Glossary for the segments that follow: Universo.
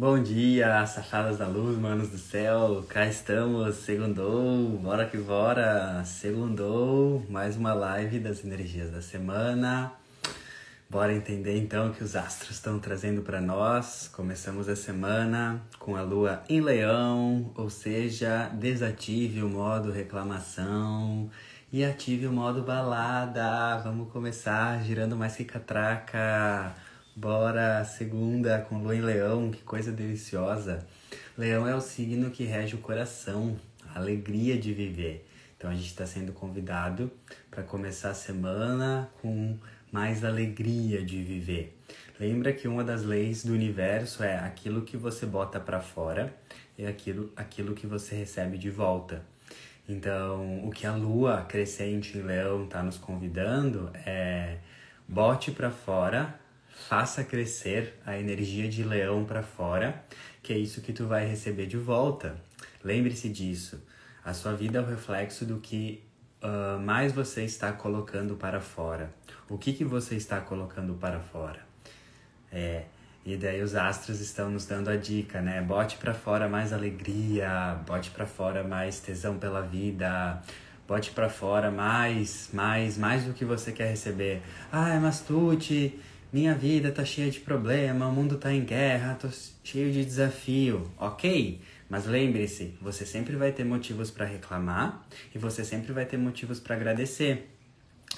Bom dia, safadas da luz, manos do céu, cá estamos, segundou, bora que bora, segundou, mais uma live das energias da semana. Bora entender então o que os astros estão trazendo para nós. Começamos a semana com a lua em leão, ou seja, desative o modo reclamação e ative o modo balada. Vamos começar girando mais que catraca. Bora, segunda, com lua em leão, que coisa deliciosa. Leão é o signo que rege o coração, a alegria de viver. Então a gente está sendo convidado para começar a semana com mais alegria de viver. Lembra que uma das leis do universo é aquilo que você bota para fora e aquilo que você recebe de volta. Então, o que a lua crescente em leão está nos convidando é bote para fora, faça crescer a energia de leão para fora, que é isso que tu vai receber de volta. Lembre-se disso. A sua vida é o reflexo do que mais você está colocando para fora. O que você está colocando para fora? E daí os astros estão nos dando a dica, né? Bote para fora mais alegria, bote para fora mais tesão pela vida. Bote para fora mais do que você quer receber. Ah, mas Tuti, minha vida tá cheia de problema, o mundo tá em guerra, tô cheio de desafio. Ok, mas lembre-se, você sempre vai ter motivos para reclamar e você sempre vai ter motivos para agradecer.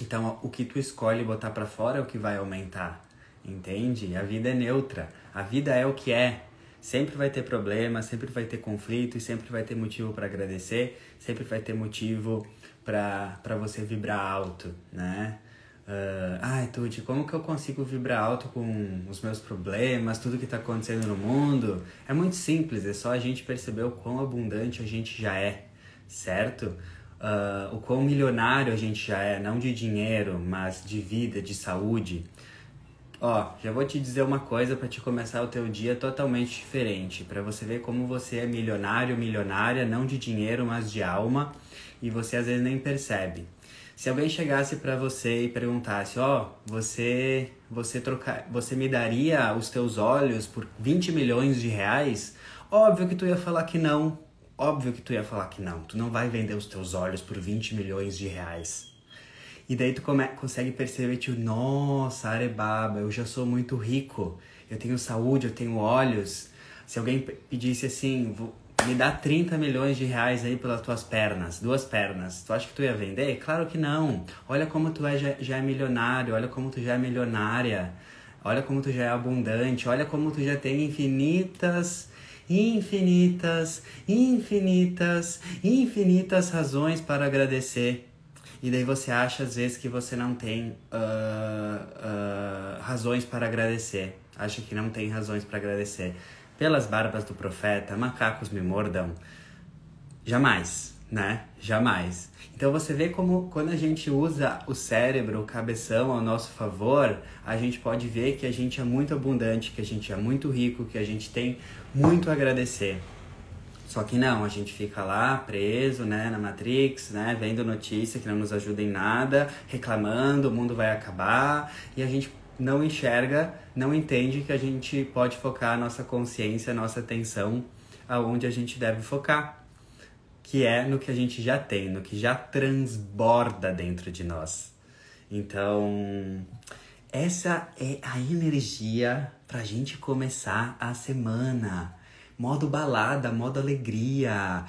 Então, o que tu escolhe botar para fora é o que vai aumentar, entende? A vida é neutra, a vida é o que é. Sempre vai ter problema, sempre vai ter conflito e sempre vai ter motivo para agradecer, sempre vai ter motivo para você vibrar alto, né? Tuti, como que eu consigo vibrar alto com os meus problemas, tudo que está acontecendo no mundo? É muito simples, é só a gente perceber o quão abundante a gente já é, certo? O quão milionário a gente já é, não de dinheiro, mas de vida, de saúde. Ó, já vou te dizer uma coisa para te começar o teu dia totalmente diferente, para você ver como você é milionário, milionária, não de dinheiro, mas de alma, e você às vezes nem percebe. Se alguém chegasse pra você e perguntasse, você me daria os teus olhos por 20 milhões de reais? Óbvio que tu ia falar que não. Óbvio que tu ia falar que não. Tu não vai vender os teus olhos por 20 milhões de reais. E daí tu consegue perceber, tipo, nossa, arebaba, eu já sou muito rico. Eu tenho saúde, eu tenho olhos. Se alguém pedisse assim, me dá 30 milhões de reais aí pelas tuas pernas, 2 pernas. Tu acha que tu ia vender? Claro que não. Olha como tu já é milionário, olha como tu já é milionária, olha como tu já é abundante, olha como tu já tem infinitas razões para agradecer. E daí você acha às vezes que você não tem razões para agradecer. Acha que não tem razões para agradecer. Pelas barbas do profeta, macacos me mordam. Jamais, né? Jamais. Então você vê como quando a gente usa o cérebro, o cabeção ao nosso favor, a gente pode ver que a gente é muito abundante, que a gente é muito rico, que a gente tem muito a agradecer. Só que não, a gente fica lá preso, né, na Matrix, né, vendo notícia que não nos ajuda em nada, reclamando, o mundo vai acabar, e a gente não enxerga, não entende que a gente pode focar a nossa consciência, a nossa atenção aonde a gente deve focar, que é no que a gente já tem, no que já transborda dentro de nós. Então, essa é a energia pra gente começar a semana. Modo balada, modo alegria.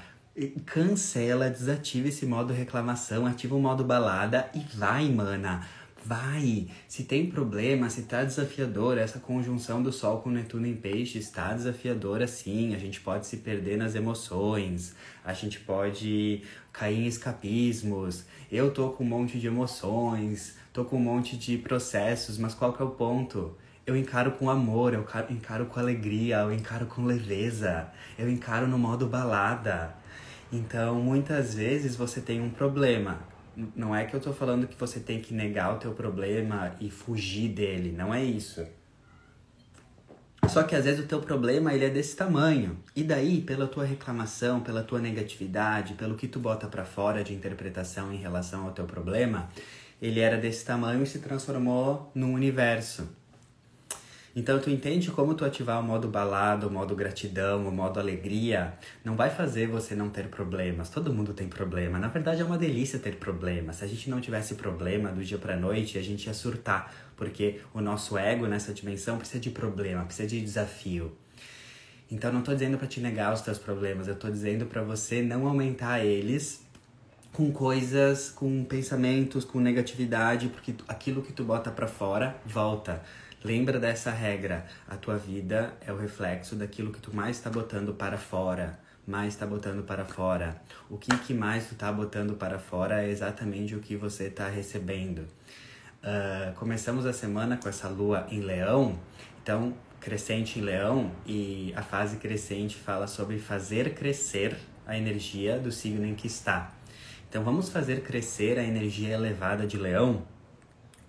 Cancela, desativa esse modo reclamação, ativa o modo balada e vai, mana. Vai! Se tem problema, se tá desafiador, essa conjunção do Sol com Netuno em Peixes tá desafiadora sim, a gente pode se perder nas emoções, a gente pode cair em escapismos, eu tô com um monte de emoções, tô com um monte de processos, mas qual que é o ponto? Eu encaro com amor, eu encaro com alegria, eu encaro com leveza, eu encaro no modo balada. Então, muitas vezes você tem um problema. Não é que eu tô falando que você tem que negar o teu problema e fugir dele, não é isso. Só que às vezes o teu problema, ele é desse tamanho. E daí, pela tua reclamação, pela tua negatividade, pelo que tu bota pra fora de interpretação em relação ao teu problema, ele era desse tamanho e se transformou num universo. Então tu entende como tu ativar o modo balada, o modo gratidão, o modo alegria não vai fazer você não ter problemas. Todo mundo tem problema. Na verdade é uma delícia ter problemas. Se a gente não tivesse problema do dia pra noite, a gente ia surtar, porque o nosso ego nessa dimensão precisa de problema, precisa de desafio. Então não tô dizendo pra te negar os teus problemas, eu tô dizendo pra você não aumentar eles com coisas, com pensamentos, com negatividade, porque aquilo que tu bota pra fora, volta. Lembra dessa regra, a tua vida é o reflexo daquilo que tu mais tá botando para fora, O que mais tu tá botando para fora é exatamente o que você tá recebendo. Começamos a semana com essa lua em Leão, então crescente em Leão, e a fase crescente fala sobre fazer crescer a energia do signo em que está. Então vamos fazer crescer a energia elevada de Leão.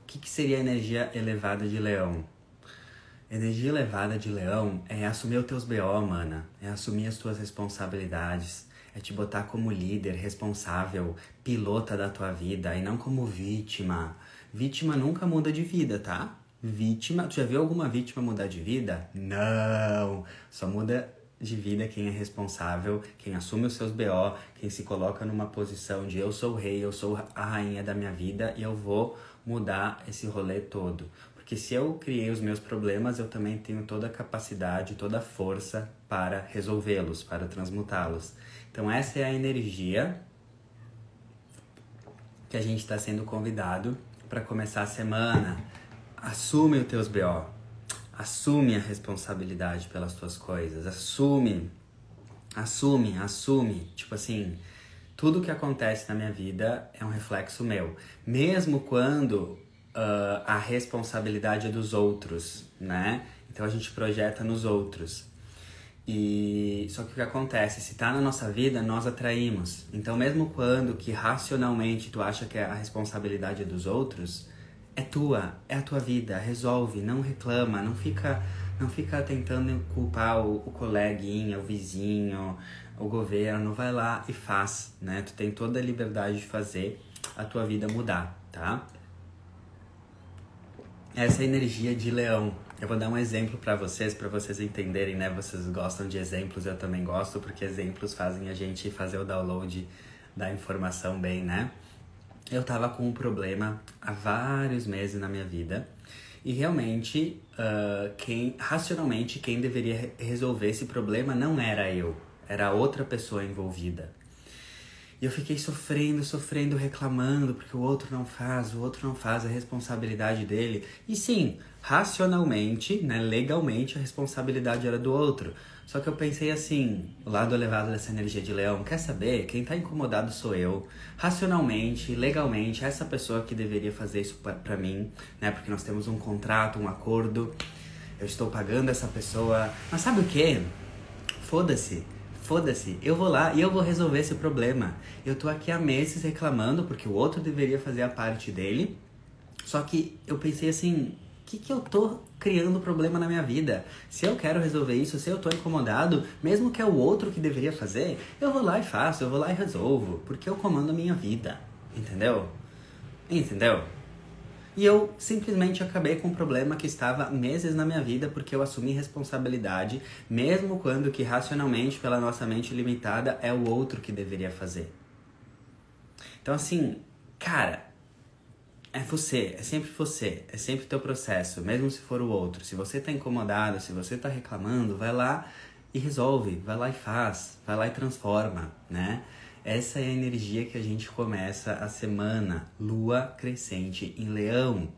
O que seria a energia elevada de Leão? Energia elevada de Leão é assumir os teus BO, mana. É assumir as tuas responsabilidades. É te botar como líder, responsável, pilota da tua vida e não como vítima. Vítima nunca muda de vida, tá? Vítima, tu já viu alguma vítima mudar de vida? Não! Só muda de vida quem é responsável, quem assume os seus BO, quem se coloca numa posição de eu sou o rei, eu sou a rainha da minha vida e eu vou mudar esse rolê todo. Porque se eu criei os meus problemas, eu também tenho toda a capacidade, toda a força para resolvê-los, para transmutá-los. Então essa é a energia que a gente está sendo convidado para começar a semana. Assume os teus BO, assume a responsabilidade pelas tuas coisas, assume, tipo assim, tudo que acontece na minha vida é um reflexo meu, mesmo quando a responsabilidade é dos outros, né? Então a gente projeta nos outros. E só que o que acontece, se tá na nossa vida, nós atraímos. Então mesmo quando que racionalmente tu acha que a responsabilidade é dos outros, é tua, é a tua vida, resolve, não reclama, não fica tentando culpar o coleguinha, o vizinho, o governo, vai lá e faz, né? Tu tem toda a liberdade de fazer a tua vida mudar, tá? Essa é a energia de Leão. Eu vou dar um exemplo pra vocês entenderem, né? Vocês gostam de exemplos, eu também gosto, porque exemplos fazem a gente fazer o download da informação bem, né? Eu tava com um problema há vários meses na minha vida e realmente, racionalmente, quem deveria resolver esse problema não era eu, era outra pessoa envolvida. E eu fiquei sofrendo, reclamando, porque o outro não faz, a responsabilidade dele. E sim, racionalmente, né, legalmente, a responsabilidade era do outro. Só que eu pensei assim, o lado elevado dessa energia de Leão, quer saber? Quem tá incomodado sou eu. Racionalmente, legalmente, essa pessoa que deveria fazer isso pra mim, né, porque nós temos um contrato, um acordo, eu estou pagando essa pessoa. Mas sabe o quê? Foda-se, eu vou lá e eu vou resolver esse problema. Eu tô aqui há meses reclamando porque o outro deveria fazer a parte dele. Só que eu pensei assim, que eu tô criando problema na minha vida? Se eu quero resolver isso, se eu tô incomodado, mesmo que é o outro que deveria fazer, eu vou lá e faço, eu vou lá e resolvo. Porque eu comando a minha vida, entendeu? E eu simplesmente acabei com um problema que estava meses na minha vida porque eu assumi responsabilidade, mesmo quando que racionalmente, pela nossa mente limitada, é o outro que deveria fazer. Então assim, cara, é você, é sempre o teu processo, mesmo se for o outro. Se você tá incomodado, se você tá reclamando, vai lá e resolve, vai lá e faz, vai lá e transforma, né? Essa é a energia que a gente começa a semana, lua crescente em Leão.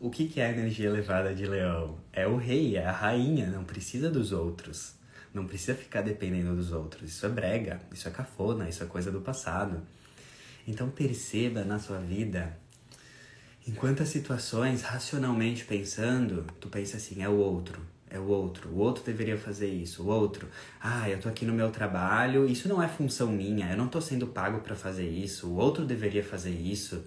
O que é a energia elevada de Leão? É o rei, é a rainha, não precisa dos outros. Não precisa ficar dependendo dos outros. Isso é brega, isso é cafona, isso é coisa do passado. Então perceba na sua vida, em quantas situações, racionalmente pensando, tu pensa assim, é o outro deveria fazer isso, eu tô aqui no meu trabalho, isso não é função minha, eu não tô sendo pago pra fazer isso, o outro deveria fazer isso.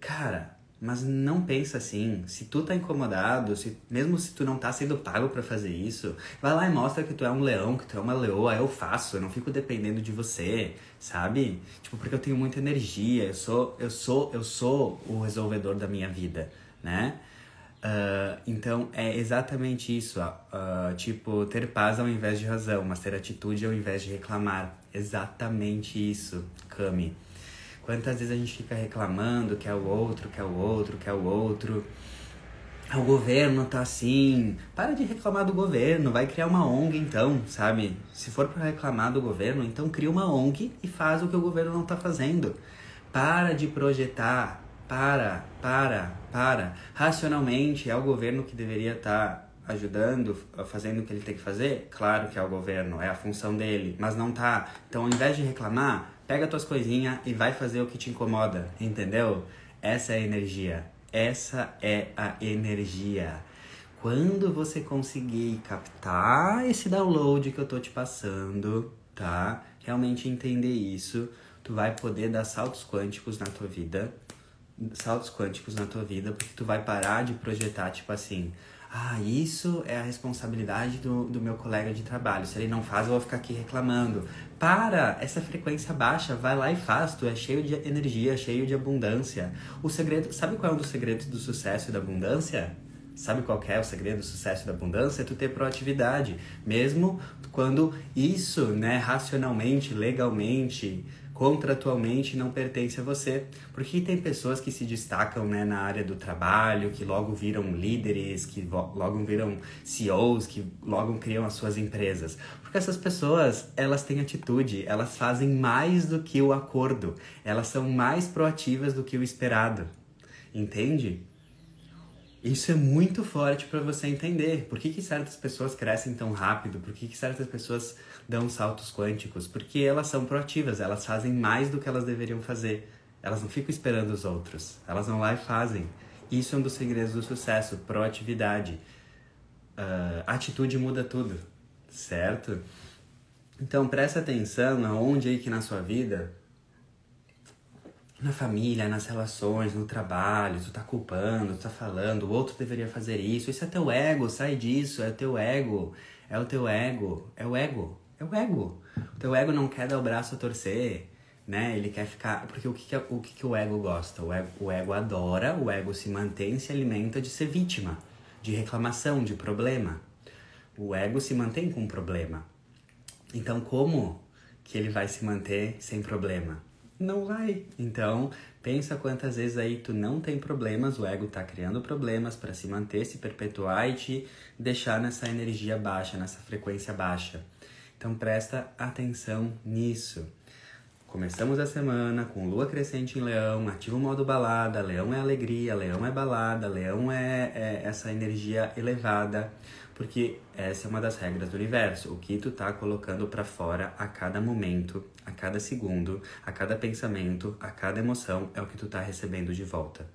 Cara, mas não pensa assim, se tu tá incomodado, mesmo se tu não tá sendo pago pra fazer isso, vai lá e mostra que tu é um leão, que tu é uma leoa, eu faço, eu não fico dependendo de você, sabe? Tipo, porque eu tenho muita energia, eu sou o resolvedor da minha vida, né? Então é exatamente isso, tipo, ter paz ao invés de razão, mas ter atitude ao invés de reclamar. Exatamente isso, Cami. Quantas vezes a gente fica reclamando que é o outro, que é o outro, que é o outro. O governo tá assim, para de reclamar do governo, vai criar uma ONG então, sabe? Se for pra reclamar do governo, então cria uma ONG e faz o que o governo não tá fazendo. Para de projetar. Para. Racionalmente, é o governo que deveria estar ajudando, fazendo o que ele tem que fazer? Claro que é o governo, é a função dele, mas não tá. Então, ao invés de reclamar, pega tuas coisinhas e vai fazer o que te incomoda, entendeu? Essa é a energia. Essa é a energia. Quando você conseguir captar esse download que eu tô te passando, tá? Realmente entender isso, tu vai poder dar saltos quânticos na tua vida. Porque tu vai parar de projetar, tipo assim, ah, isso é a responsabilidade do meu colega de trabalho, se ele não faz eu vou ficar aqui reclamando. Para, essa frequência baixa, vai lá e faz, tu é cheio de energia, cheio de abundância. O segredo, sabe qual é um dos segredos do sucesso e da abundância? Sabe qual é o segredo do sucesso e da abundância? É tu ter proatividade, mesmo quando isso, né, racionalmente, legalmente, contratualmente não pertence a você. Porque tem pessoas que se destacam, né, na área do trabalho, que logo viram líderes, que logo viram CEOs, que logo criam as suas empresas. Porque essas pessoas, elas têm atitude, elas fazem mais do que o acordo, elas são mais proativas do que o esperado, entende? Isso é muito forte para você entender. Por que certas pessoas crescem tão rápido? Por que certas pessoas dão saltos quânticos? Porque elas são proativas, elas fazem mais do que elas deveriam fazer. Elas não ficam esperando os outros, elas vão lá e fazem. Isso é um dos segredos do sucesso, proatividade. Atitude muda tudo, certo? Então presta atenção aonde aí que na sua vida, na família, nas relações, no trabalho, tu tá culpando, tu tá falando, o outro deveria fazer isso, isso é teu ego, sai disso, é teu ego, é o teu ego, é o ego. O teu ego não quer dar o braço a torcer, né? Ele quer ficar... Porque o que o ego gosta? O ego adora, o ego se mantém, se alimenta de ser vítima, de reclamação, de problema. O ego se mantém com um problema. Então, como que ele vai se manter sem problema? Não vai. Então, pensa quantas vezes aí tu não tem problemas, o ego tá criando problemas pra se manter, se perpetuar e te deixar nessa energia baixa, nessa frequência baixa. Então, presta atenção nisso. Começamos a semana com lua crescente em leão, ativa o modo balada, leão é alegria, leão é balada, leão é essa energia elevada, porque essa é uma das regras do universo. O que tu tá colocando pra fora a cada momento, a cada segundo, a cada pensamento, a cada emoção, é o que tu tá recebendo de volta.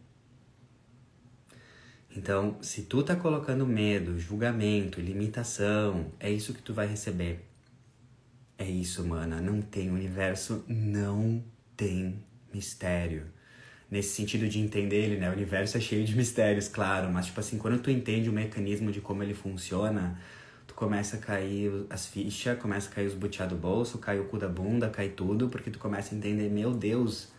Então, se tu tá colocando medo, julgamento, limitação, é isso que tu vai receber. É isso, mana. Não tem universo, não tem mistério. Nesse sentido de entender ele, né? O universo é cheio de mistérios, claro, mas tipo assim, quando tu entende o mecanismo de como ele funciona, começa a cair as fichas, começa a cair os butiá do bolso, cai o cu da bunda, cai tudo, porque tu começa a entender, meu Deus,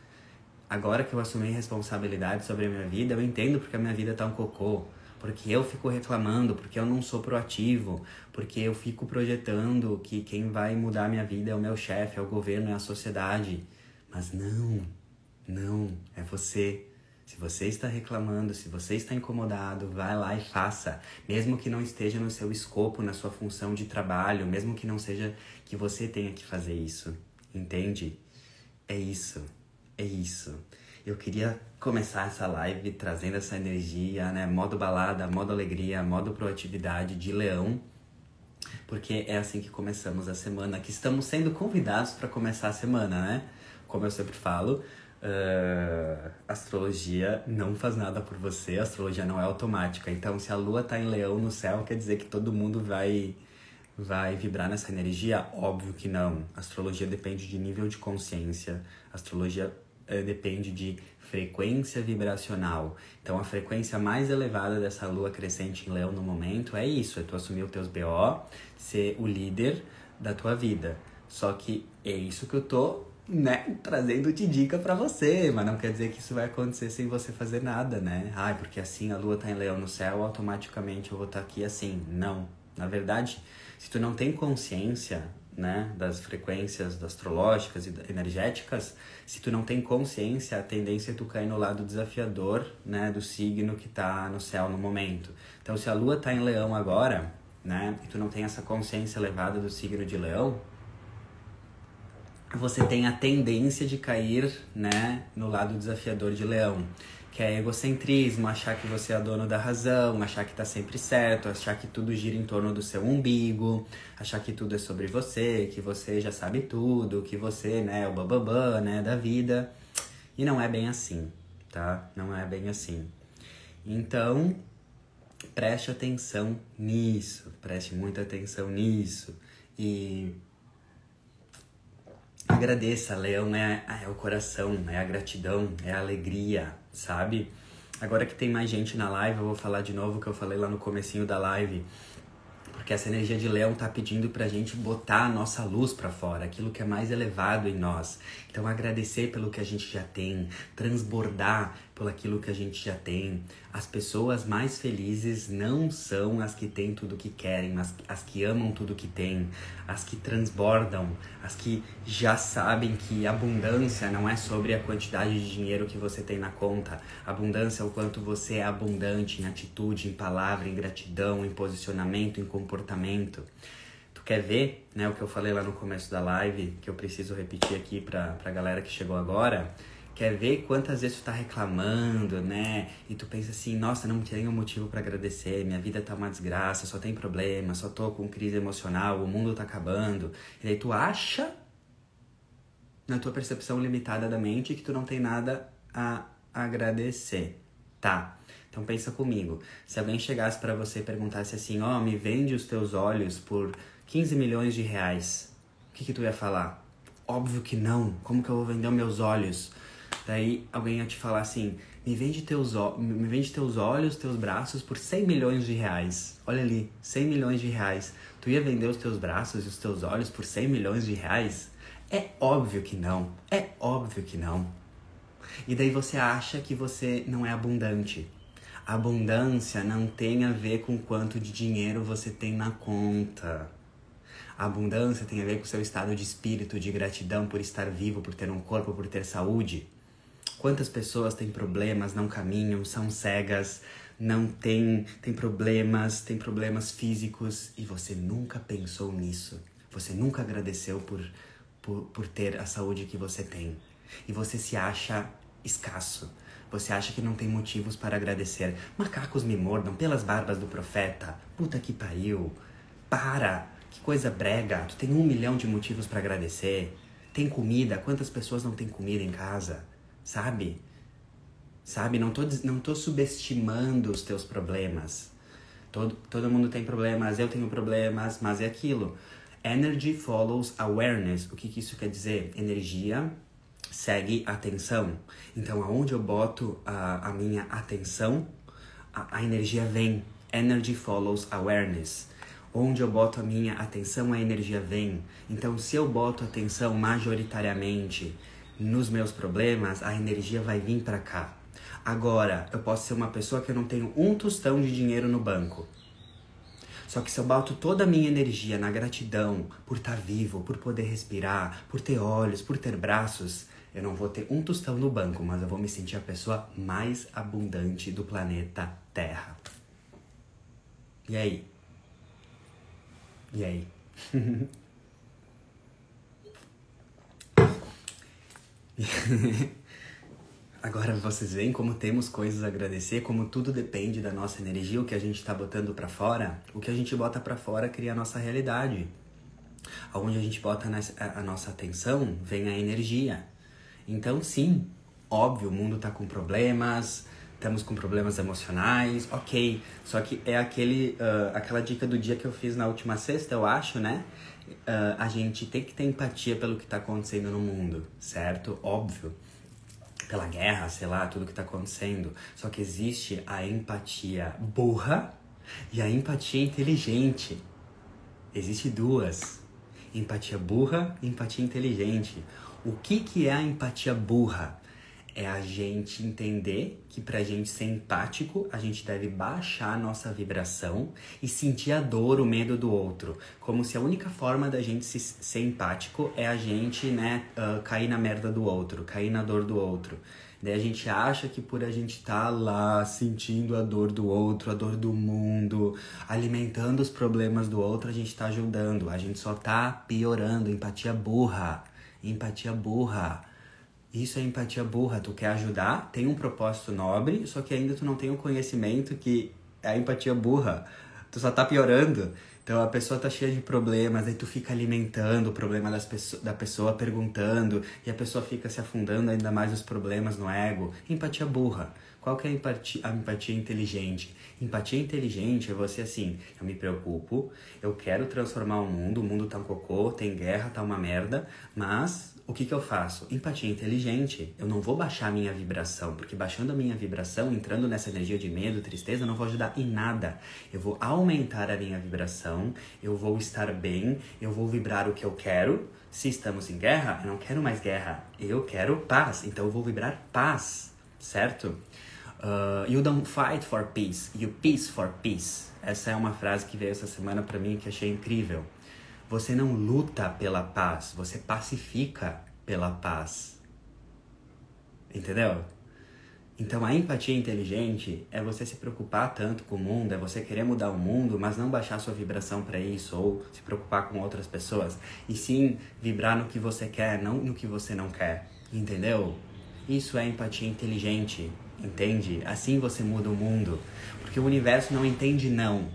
agora que eu assumi responsabilidade sobre a minha vida, eu entendo porque a minha vida tá um cocô, porque eu fico reclamando, porque eu não sou proativo, porque eu fico projetando que quem vai mudar a minha vida é o meu chefe, é o governo, é a sociedade. Mas não, é você. Se você está reclamando, se você está incomodado, vai lá e faça. Mesmo que não esteja no seu escopo, na sua função de trabalho, mesmo que não seja que você tenha que fazer isso. Entende? É isso. Eu queria começar essa live trazendo essa energia, né? Modo balada, modo alegria, modo proatividade de leão. Porque é assim que começamos a semana, que estamos sendo convidados para começar a semana, né? Como eu sempre falo, astrologia não faz nada por você, a astrologia não é automática. Então, se a lua tá em leão no céu, quer dizer que todo mundo vai vibrar nessa energia? Óbvio que não. A astrologia depende de nível de consciência, a astrologia depende de frequência vibracional. Então, a frequência mais elevada dessa lua crescente em leão no momento é isso, é tu assumir os teus BO, ser o líder da tua vida. Só que é isso que eu tô né, trazendo-te dica pra você, mas não quer dizer que isso vai acontecer sem você fazer nada, né? Ai, porque assim a lua tá em leão no céu, automaticamente eu vou estar aqui assim. Não. Na verdade, se tu não tem consciência, né, das frequências astrológicas e energéticas, se tu não tem consciência, a tendência é tu cair no lado desafiador, né, do signo que tá no céu no momento. Então, se a lua tá em leão agora, né, e tu não tem essa consciência elevada do signo de leão, você tem a tendência de cair, né, no lado desafiador de leão, que é egocentrismo, achar que você é dono da razão, achar que tá sempre certo, achar que tudo gira em torno do seu umbigo, achar que tudo é sobre você, que você já sabe tudo, que você, né, é o bababã, né, da vida. E não é bem assim, tá? Não é bem assim. Então, preste atenção nisso, preste muita atenção nisso. E agradeça, leão é o coração, é a gratidão, é a alegria, sabe? Agora que tem mais gente na live, eu vou falar de novo o que eu falei lá no comecinho da live. Porque essa energia de leão tá pedindo pra gente botar a nossa luz pra fora, aquilo que é mais elevado em nós. Então agradecer pelo que a gente já tem, transbordar por aquilo que a gente já tem. As pessoas mais felizes não são as que têm tudo que querem, mas as que amam tudo que têm, as que transbordam, as que já sabem que abundância não é sobre a quantidade de dinheiro que você tem na conta. Abundância é o quanto você é abundante em atitude, em palavra, em gratidão, em posicionamento, em comportamento. Tu quer ver, né, o que eu falei lá no começo da live, que eu preciso repetir aqui pra galera que chegou agora? Quer ver quantas vezes tu tá reclamando, né? E tu pensa assim, nossa, não tenho motivo pra agradecer, minha vida tá uma desgraça, só tem problema, só tô com crise emocional, o mundo tá acabando. E daí tu acha, na tua percepção limitada da mente, que tu não tem nada a agradecer, tá? Então pensa comigo, se alguém chegasse pra você e perguntasse assim, ó, me vende os teus olhos por 15 milhões de reais, o que tu ia falar? Óbvio que não, como que eu vou vender os meus olhos? Daí alguém ia te falar assim, me vende teus olhos, teus braços por 100 milhões de reais. Olha ali, 100 milhões de reais. Tu ia vender os teus braços e os teus olhos por 100 milhões de reais? É óbvio que não, é óbvio que não. E daí você acha que você não é abundante. Abundância não tem a ver com quanto de dinheiro você tem na conta. A abundância tem a ver com o seu estado de espírito, de gratidão por estar vivo, por ter um corpo, por ter saúde. Quantas pessoas têm problemas, não caminham, são cegas, não têm problemas, têm problemas físicos e você nunca pensou nisso. Você nunca agradeceu por ter a saúde que você tem. E você se acha escasso. Você acha que não tem motivos para agradecer. Macacos me mordam pelas barbas do profeta. Puta que pariu. Para! Que coisa brega. Tu tem 1 milhão de motivos para agradecer. Tem comida. Quantas pessoas não têm comida em casa? Sabe? Sabe? Não tô subestimando os teus problemas. Todo mundo tem problemas, eu tenho problemas, mas é aquilo. Energy follows awareness. O que isso quer dizer? Energia segue atenção. Então, aonde eu boto a minha atenção, a energia vem. Energy follows awareness. Onde eu boto a minha atenção, a energia vem. Então, se eu boto atenção majoritariamente nos meus problemas, a energia vai vir pra cá. Agora, eu posso ser uma pessoa que eu não tenho 1 tostão de dinheiro no banco. Só que se eu boto toda a minha energia na gratidão, por estar vivo, por poder respirar, por ter olhos, por ter braços, eu não vou ter 1 tostão no banco, mas eu vou me sentir a pessoa mais abundante do planeta Terra. E aí? E aí? Agora vocês veem como temos coisas a agradecer, como tudo depende da nossa energia, o que a gente está botando pra fora, o que a gente bota pra fora cria a nossa realidade. Onde a gente bota a nossa atenção, vem a energia. Então sim, óbvio, o mundo tá com problemas, estamos com problemas emocionais, ok. Só que é aquela dica do dia que eu fiz na última sexta, eu acho, né? A gente tem que ter empatia pelo que tá acontecendo no mundo, certo? Óbvio. Pela guerra, sei lá, tudo que tá acontecendo. Só que existe a empatia burra e a empatia inteligente. Existem duas. Empatia burra, empatia inteligente. O que é a empatia burra? É a gente entender que pra gente ser empático, a gente deve baixar a nossa vibração e sentir a dor, o medo do outro. Como se a única forma da gente ser empático é a gente, cair na merda do outro, cair na dor do outro. Daí a gente acha que por a gente estar lá sentindo a dor do outro, a dor do mundo, alimentando os problemas do outro, a gente tá ajudando. A gente só tá piorando. Empatia burra. Empatia burra. Isso é empatia burra, tu quer ajudar, tem um propósito nobre, só que ainda tu não tem o conhecimento que é a empatia burra. Tu só tá piorando. Então a pessoa tá cheia de problemas, aí tu fica alimentando o problema da pessoa, perguntando, e a pessoa fica se afundando ainda mais nos problemas, no ego. Empatia burra. Qual que é a empatia inteligente? Empatia inteligente é você assim, eu me preocupo, eu quero transformar o mundo tá um cocô, tem guerra, tá uma merda, mas o que eu faço? Empatia inteligente, eu não vou baixar a minha vibração, porque baixando a minha vibração, entrando nessa energia de medo, tristeza, eu não vou ajudar em nada. Eu vou aumentar a minha vibração, eu vou estar bem, eu vou vibrar o que eu quero. Se estamos em guerra, eu não quero mais guerra, eu quero paz, então eu vou vibrar paz, certo? You don't fight for peace, you peace for peace. Essa é uma frase que veio essa semana pra mim que achei incrível. Você não luta pela paz, você pacifica pela paz. Entendeu? Então a empatia inteligente é você se preocupar tanto com o mundo, é você querer mudar o mundo, mas não baixar sua vibração pra isso, ou se preocupar com outras pessoas. E sim, vibrar no que você quer, não no que você não quer. Entendeu? Isso é empatia inteligente. Entende? Assim você muda o mundo. Porque o universo não entende não.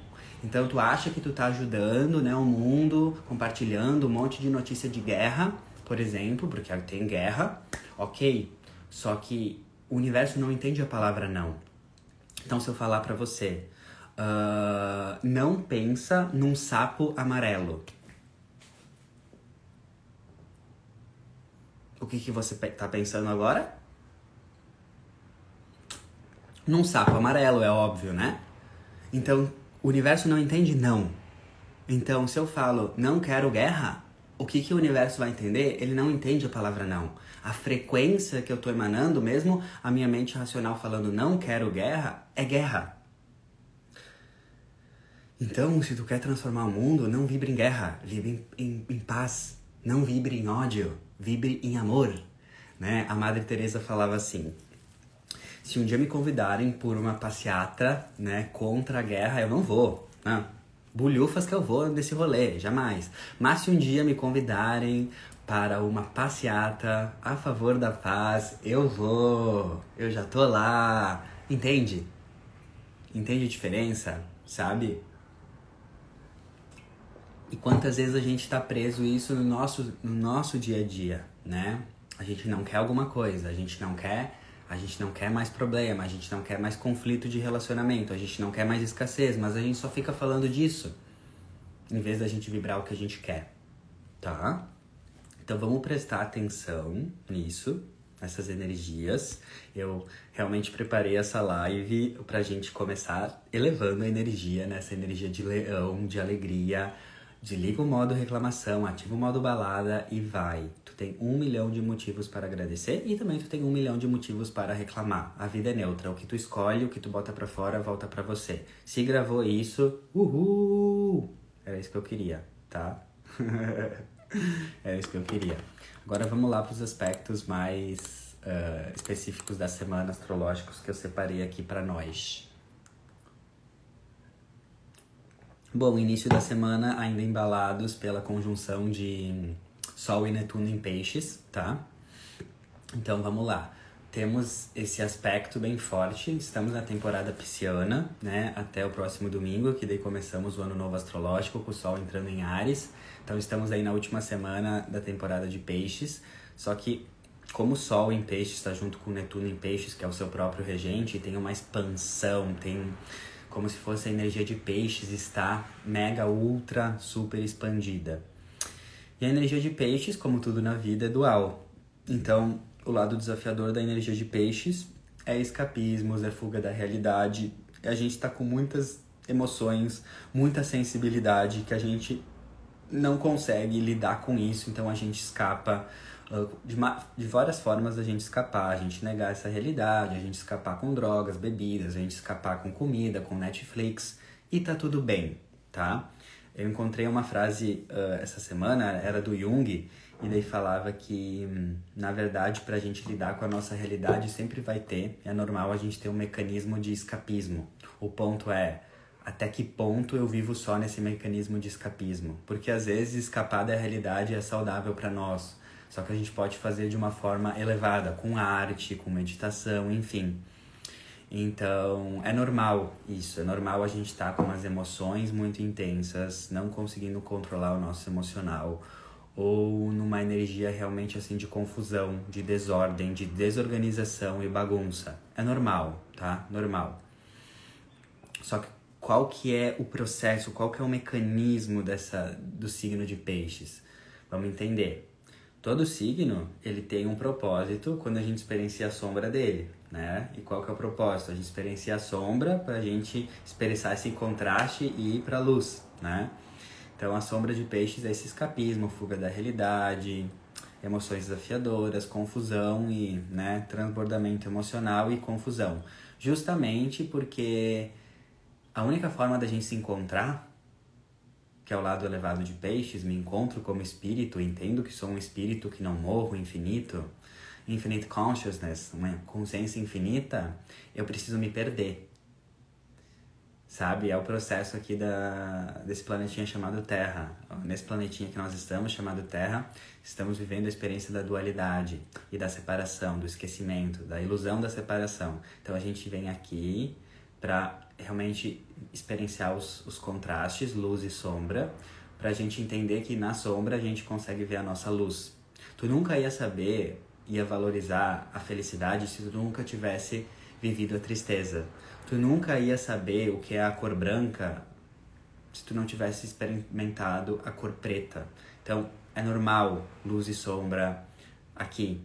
Então tu acha que tu tá ajudando, o mundo, compartilhando um monte de notícia de guerra, por exemplo, porque tem guerra, ok. Só que o universo não entende a palavra não. Então se eu falar pra você, não pensa num sapo amarelo. O que você tá pensando agora? Num sapo amarelo, é óbvio, né? Então, o universo não entende não. Então, se eu falo, não quero guerra, o que o universo vai entender? Ele não entende a palavra não. A frequência que eu tô emanando, mesmo a minha mente racional falando não quero guerra, é guerra. Então, se tu quer transformar o mundo, não vibre em guerra, vibre em paz. Não vibre em ódio, vibre em amor. A Madre Teresa falava assim... Se um dia me convidarem por uma passeata, contra a guerra, eu não vou, Bulhufas que eu vou nesse rolê, jamais. Mas se um dia me convidarem para uma passeata a favor da paz, eu vou. Eu já tô lá. Entende? Entende a diferença, sabe? E quantas vezes a gente tá preso isso no nosso dia a dia, A gente não quer alguma coisa, a gente não quer mais problema, a gente não quer mais conflito de relacionamento, a gente não quer mais escassez, mas a gente só fica falando disso, em vez da gente vibrar o que a gente quer, tá? Então vamos prestar atenção nisso, nessas energias. Eu realmente preparei essa live pra gente começar elevando a energia, nessa energia de leão, de alegria. Desliga o modo reclamação, ativa o modo balada e vai. Tu tem 1 milhão de motivos para agradecer e também tu tem 1 milhão de motivos para reclamar. A vida é neutra, o que tu escolhe, o que tu bota pra fora, volta pra você. Se gravou isso, uhul! Era isso que eu queria, tá? Era isso que eu queria. Agora vamos lá pros aspectos mais específicos da semana, astrológicos, que eu separei aqui pra nós. Bom, início da semana ainda embalados pela conjunção de Sol e Netuno em Peixes, tá? Então vamos lá. Temos esse aspecto bem forte, estamos na temporada pisciana, até o próximo domingo, que daí começamos o ano novo astrológico com o Sol entrando em Áries. Então estamos aí na última semana da temporada de Peixes, só que como o Sol em Peixes está junto com o Netuno em Peixes, que é o seu próprio regente, tem uma expansão, tem... como se fosse a energia de peixes está mega, ultra, super expandida. E a energia de peixes, como tudo na vida, é dual. Então, o lado desafiador da energia de peixes é escapismos, é fuga da realidade. A gente está com muitas emoções, muita sensibilidade que a gente não consegue lidar com isso, então a gente escapa de várias formas. A gente escapar, a gente negar essa realidade, a gente escapar com drogas, bebidas, a gente escapar com comida, com Netflix, e tá tudo bem, tá? Eu encontrei uma frase essa semana, era do Jung, e daí falava que, na verdade, pra gente lidar com a nossa realidade sempre vai ter, é normal a gente ter um mecanismo de escapismo. O ponto é, até que ponto eu vivo só nesse mecanismo de escapismo? Porque às vezes escapar da realidade é saudável pra nós, só que a gente pode fazer de uma forma elevada, com arte, com meditação, enfim. Então, é normal isso, é normal a gente estar com as emoções muito intensas, não conseguindo controlar o nosso emocional, ou numa energia realmente assim de confusão, de desordem, de desorganização e bagunça. É normal, tá? Normal. Só que qual que é o processo, qual que é o mecanismo do signo de peixes? Vamos entender. Todo signo, ele tem um propósito quando a gente experiencia a sombra dele, né? E qual que é o propósito? A gente experiencia a sombra pra gente expressar esse contraste e ir pra luz, né? Então, a sombra de peixes é esse escapismo, fuga da realidade, emoções desafiadoras, confusão e, né, transbordamento emocional e confusão. Justamente porque a única forma da gente se encontrar, que é o lado elevado de peixes, me encontro como espírito, entendo que sou um espírito que não morro, infinito, infinite consciousness, uma consciência infinita, eu preciso me perder, sabe? É o processo aqui desse planetinha chamado Terra. Nesse planetinha que nós estamos, chamado Terra, estamos vivendo a experiência da dualidade e da separação, do esquecimento, da ilusão da separação. Então a gente vem aqui para realmente experienciar os contrastes, luz e sombra, pra gente entender que na sombra a gente consegue ver a nossa luz. Tu nunca ia saber, ia valorizar a felicidade se tu nunca tivesse vivido a tristeza. Tu nunca ia saber o que é a cor branca se tu não tivesse experimentado a cor preta. Então, é normal luz e sombra aqui.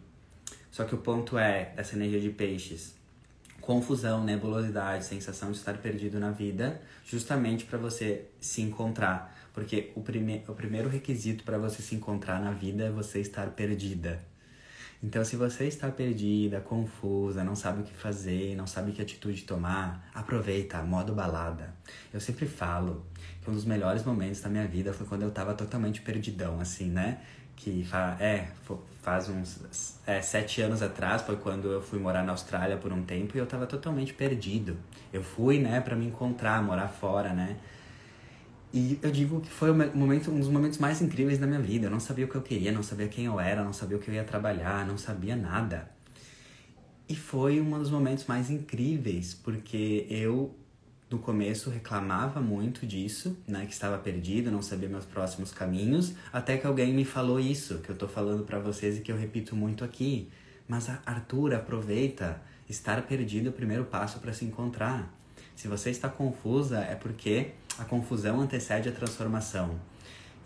Só que o ponto é, dessa energia de peixes, confusão, nebulosidade, sensação de estar perdido na vida, justamente para você se encontrar. Porque o primeiro requisito para você se encontrar na vida é você estar perdida. Então, se você está perdida, confusa, não sabe o que fazer, não sabe que atitude tomar, aproveita, modo balada. Eu sempre falo que um dos melhores momentos da minha vida foi quando eu tava totalmente perdidão, assim, né? Que faz uns 7 anos atrás, foi quando eu fui morar na Austrália por um tempo e eu tava totalmente perdido. Eu fui, né, pra me encontrar, morar fora, né? E eu digo que foi um dos momentos mais incríveis da minha vida. Eu não sabia o que eu queria, não sabia quem eu era, não sabia o que eu ia trabalhar, não sabia nada. E foi um dos momentos mais incríveis, porque eu, no começo, reclamava muito disso, né? Que estava perdido, não sabia meus próximos caminhos, até que alguém me falou isso, que eu tô falando pra vocês e que eu repito muito aqui. Mas, Arthur, aproveita. Estar perdido é o primeiro passo para se encontrar. Se você está confusa, é porque a confusão antecede a transformação.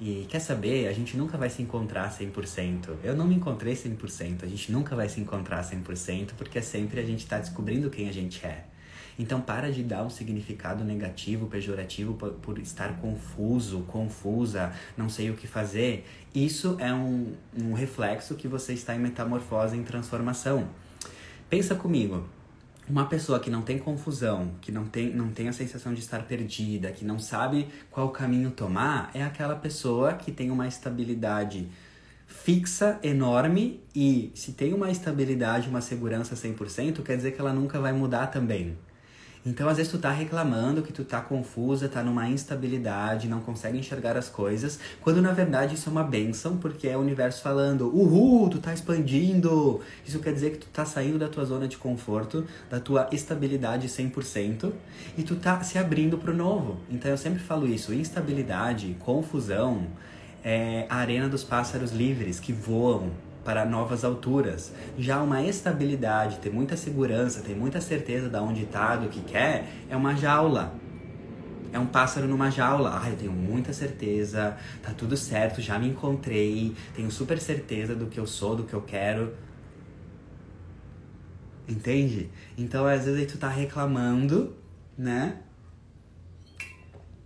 E quer saber? A gente nunca vai se encontrar 100%. Eu não me encontrei 100%. A gente nunca vai se encontrar 100%, porque sempre a gente tá descobrindo quem a gente é. Então, para de dar um significado negativo, pejorativo, por estar confuso, confusa, não sei o que fazer. Isso é um reflexo que você está em metamorfose, em transformação. Pensa comigo. Uma pessoa que não tem confusão, que não tem a sensação de estar perdida, que não sabe qual caminho tomar, é aquela pessoa que tem uma estabilidade fixa, enorme, e se tem uma estabilidade, uma segurança 100%, quer dizer que ela nunca vai mudar também. Então, às vezes, tu tá reclamando que tu tá confusa, tá numa instabilidade, não consegue enxergar as coisas, quando, na verdade, isso é uma bênção, porque é o universo falando, uhul, tu tá expandindo! Isso quer dizer que tu tá saindo da tua zona de conforto, da tua estabilidade 100%, e tu tá se abrindo pro novo. Então, eu sempre falo isso, instabilidade, confusão, é a arena dos pássaros livres que voam para novas alturas. Já uma estabilidade, ter muita segurança, ter muita certeza de onde está, do que quer, é uma jaula. É um pássaro numa jaula. Ah, eu tenho muita certeza, tá tudo certo, já me encontrei, tenho super certeza do que eu sou, do que eu quero. Entende? Então, às vezes, aí tu tá reclamando, né?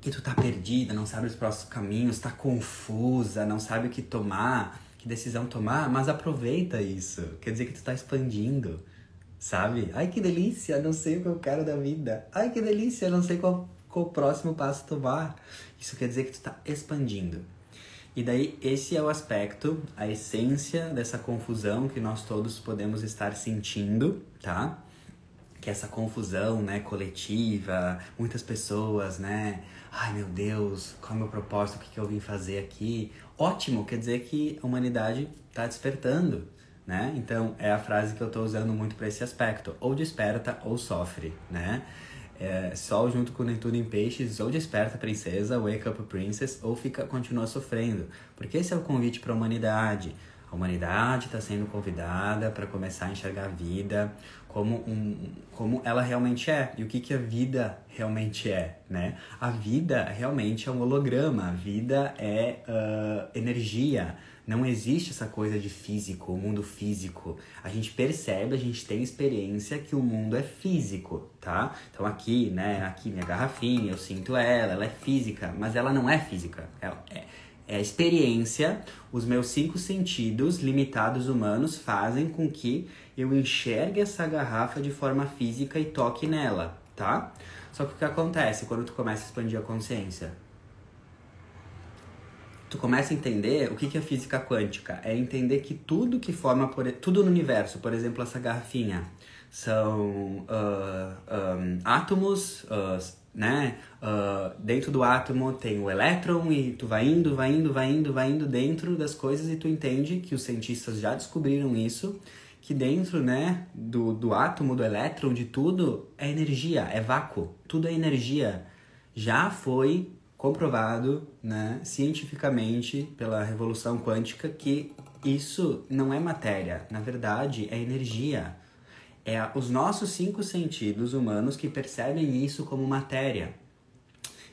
que tu tá perdida, não sabe os próximos caminhos, tá confusa, não sabe o que tomar, que decisão tomar, mas aproveita isso. Quer dizer que tu tá expandindo, sabe? Ai, que delícia, não sei o que eu quero da vida. Ai, que delícia, não sei qual o próximo passo tomar. Isso quer dizer que tu tá expandindo. E daí, esse é o aspecto, a essência dessa confusão que nós todos podemos estar sentindo, tá? Que essa confusão, né, coletiva, muitas pessoas, né, ai meu Deus, qual é o meu propósito, o que eu vim fazer aqui? Ótimo, quer dizer que a humanidade tá despertando, né? Então, é a frase que eu tô usando muito para esse aspecto, ou desperta ou sofre, né? É, sol junto com Netuno em peixes, ou desperta princesa, wake up princess, ou continua sofrendo, porque esse é o convite para a humanidade. A humanidade está sendo convidada para começar a enxergar a vida como ela realmente é. E o que a vida realmente é, né? A vida realmente é um holograma. A vida é energia. Não existe essa coisa de físico, o mundo físico. A gente percebe, a gente tem experiência que o mundo é físico, tá? Então aqui, né? Aqui minha garrafinha, eu sinto ela é física. Mas ela não é física. Ela é a experiência, os meus 5 sentidos limitados humanos fazem com que eu enxergue essa garrafa de forma física e toque nela, tá? Só que o que acontece quando tu começa a expandir a consciência? Tu começa a entender o que é física quântica. É entender que tudo que forma, tudo no universo, por exemplo, essa garrafinha, são átomos, né? Dentro do átomo tem o elétron e tu vai indo dentro das coisas e tu entende que os cientistas já descobriram isso, que dentro, né, do átomo, do elétron, de tudo, é energia, é vácuo, tudo é energia. Já foi comprovado, né, cientificamente pela revolução quântica que isso não é matéria, na verdade é energia. É os nossos 5 sentidos humanos que percebem isso como matéria.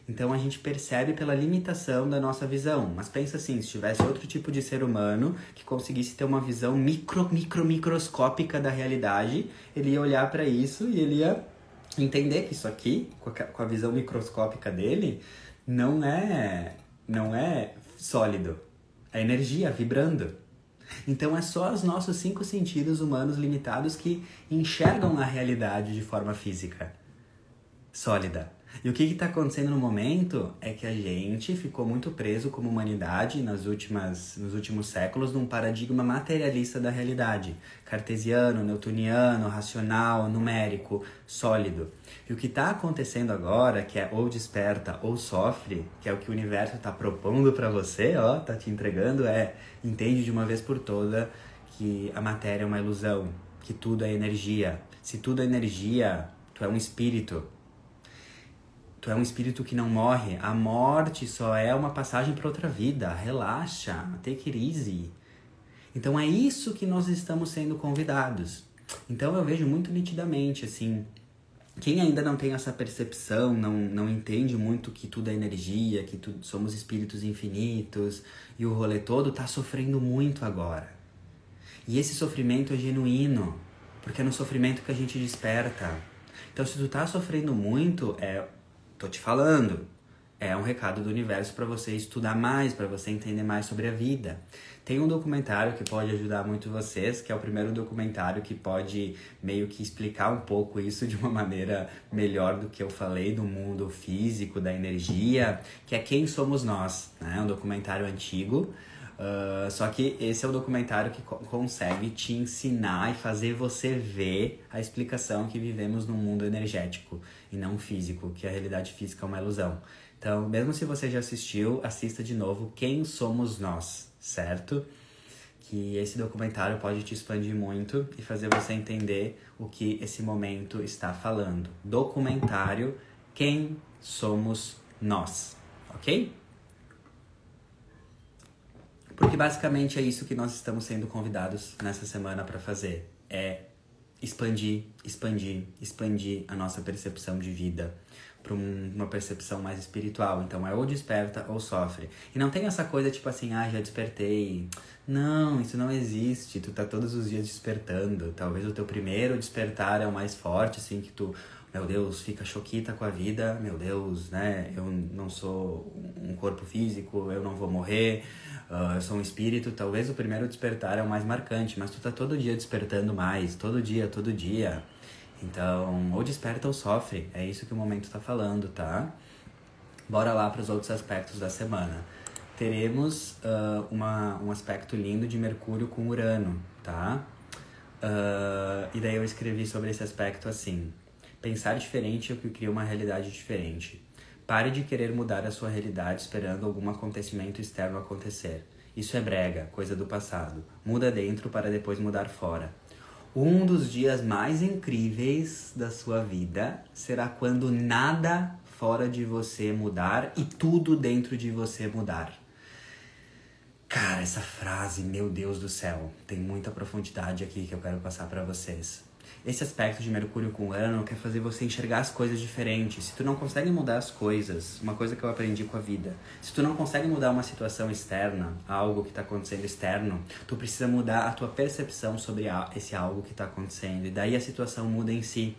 Então a gente percebe pela limitação da nossa visão. Mas pensa assim, se tivesse outro tipo de ser humano que conseguisse ter uma visão microscópica da realidade, ele ia olhar para isso e ele ia entender que isso aqui, com a visão microscópica dele, não é sólido. É energia vibrando. Então é só os nossos 5 sentidos humanos limitados que enxergam a realidade de forma física, sólida. E o que está acontecendo no momento é que a gente ficou muito preso como humanidade nos últimos séculos num paradigma materialista da realidade. Cartesiano, newtoniano, racional, numérico, sólido. E o que está acontecendo agora, que é ou desperta ou sofre, que é o que o universo está propondo para você, ó, tá te entregando, entende de uma vez por toda que a matéria é uma ilusão, que tudo é energia. Se tudo é energia, tu é um espírito. Tu é um espírito que não morre. A morte só é uma passagem para outra vida. Relaxa, take it easy. Então é isso que nós estamos sendo convidados. Então eu vejo muito nitidamente, assim, quem ainda não tem essa percepção, não entende muito que tudo é energia, que somos espíritos infinitos e o rolê todo, tá sofrendo muito agora. E esse sofrimento é genuíno, porque é no sofrimento que a gente desperta. Então se tu tá sofrendo muito, tô te falando, é um recado do universo para você estudar mais, para você entender mais sobre a vida. Tem um documentário que pode ajudar muito vocês, que é o primeiro documentário que pode meio que explicar um pouco isso de uma maneira melhor do que eu falei, do mundo físico, da energia, que é Quem Somos Nós, né? É um documentário antigo, só que esse é o documentário que consegue te ensinar e fazer você ver a explicação que vivemos num mundo energético e não físico, que a realidade física é uma ilusão. Então, mesmo se você já assistiu, assista de novo Quem Somos Nós, certo? Que esse documentário pode te expandir muito e fazer você entender o que esse momento está falando. Documentário Quem Somos Nós, ok? Porque basicamente é isso que nós estamos sendo convidados nessa semana para fazer. É expandir, expandir, expandir a nossa percepção de vida para uma percepção mais espiritual. Então, é ou desperta ou sofre. E não tem essa coisa tipo assim, ah, já despertei. Não, isso não existe. Tu tá todos os dias despertando. Talvez o teu primeiro despertar é o mais forte, assim, que tu, meu Deus, fica choquita com a vida. Meu Deus, né? Eu não sou um corpo físico, eu não vou morrer. Eu sou um espírito. Talvez o primeiro despertar é o mais marcante, mas tu tá todo dia despertando mais. Todo dia, todo dia. Então, ou desperta ou sofre. É isso que o momento tá falando, tá? Bora lá para os outros aspectos da semana. Teremos um aspecto lindo de Mercúrio com Urano, tá? E daí eu escrevi sobre esse aspecto assim. Pensar diferente é o que cria uma realidade diferente. Pare de querer mudar a sua realidade esperando algum acontecimento externo acontecer. Isso é brega, coisa do passado. Muda dentro para depois mudar fora. Um dos dias mais incríveis da sua vida será quando nada fora de você mudar e tudo dentro de você mudar. Cara, essa frase, meu Deus do céu, tem muita profundidade aqui que eu quero passar pra vocês. Esse aspecto de Mercúrio com Urano quer fazer você enxergar as coisas diferentes. Se tu não consegue mudar as coisas, uma coisa que eu aprendi com a vida, se tu não consegue mudar uma situação externa, algo que está acontecendo externo, tu precisa mudar a tua percepção sobre esse algo que está acontecendo. E daí a situação muda em si.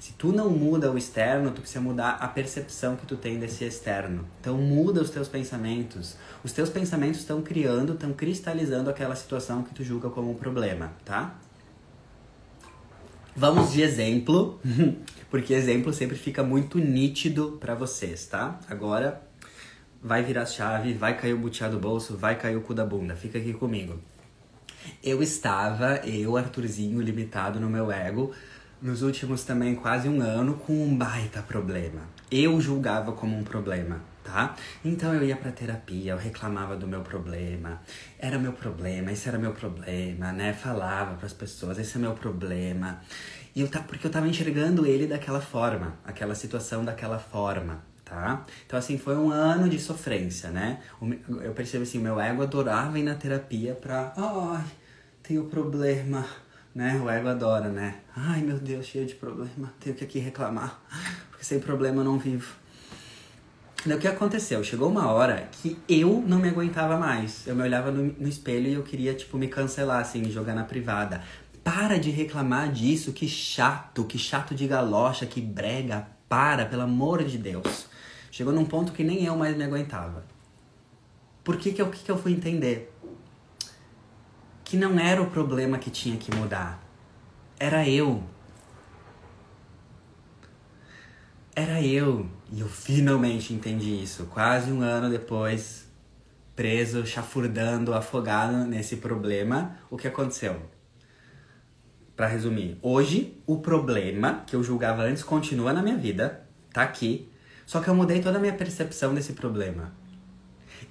Se tu não muda o externo, tu precisa mudar a percepção que tu tem desse externo. Então muda os teus pensamentos. Os teus pensamentos estão criando, estão cristalizando aquela situação que tu julga como um problema, tá? Vamos de exemplo, porque exemplo sempre fica muito nítido pra vocês, tá? Agora vai virar chave, vai cair o butiá do bolso, vai cair o cu da bunda. Fica aqui comigo. Eu, Arthurzinho, limitado no meu ego, nos últimos também quase um ano, com um baita problema. Eu julgava como um problema, tá? Então eu ia pra terapia, eu reclamava do meu problema. Era meu problema, esse era meu problema, né? Falava pras pessoas, esse é meu problema. E porque eu tava enxergando ele daquela forma, aquela situação daquela forma, tá? Então assim, foi um ano de sofrência, né? Eu percebo assim, meu ego adorava ir na terapia pra... Ai, tenho problema, né? O ego adora, né? Ai, meu Deus, cheio de problema, tenho que aqui reclamar. Porque sem problema eu não vivo. Daí o que aconteceu? Chegou uma hora que eu não me aguentava mais. Eu me olhava no espelho e eu queria, tipo, me cancelar, assim, jogar na privada. Para de reclamar disso, que chato de galocha, que brega, para, pelo amor de Deus. Chegou num ponto que nem eu mais me aguentava. Por que eu fui entender? Que não era o problema que tinha que mudar. Era eu. Era eu. E eu finalmente entendi isso. Quase um ano depois, preso, chafurdando, afogado nesse problema, o que aconteceu? Pra resumir, hoje o problema que eu julgava antes continua na minha vida, tá aqui, só que eu mudei toda a minha percepção desse problema.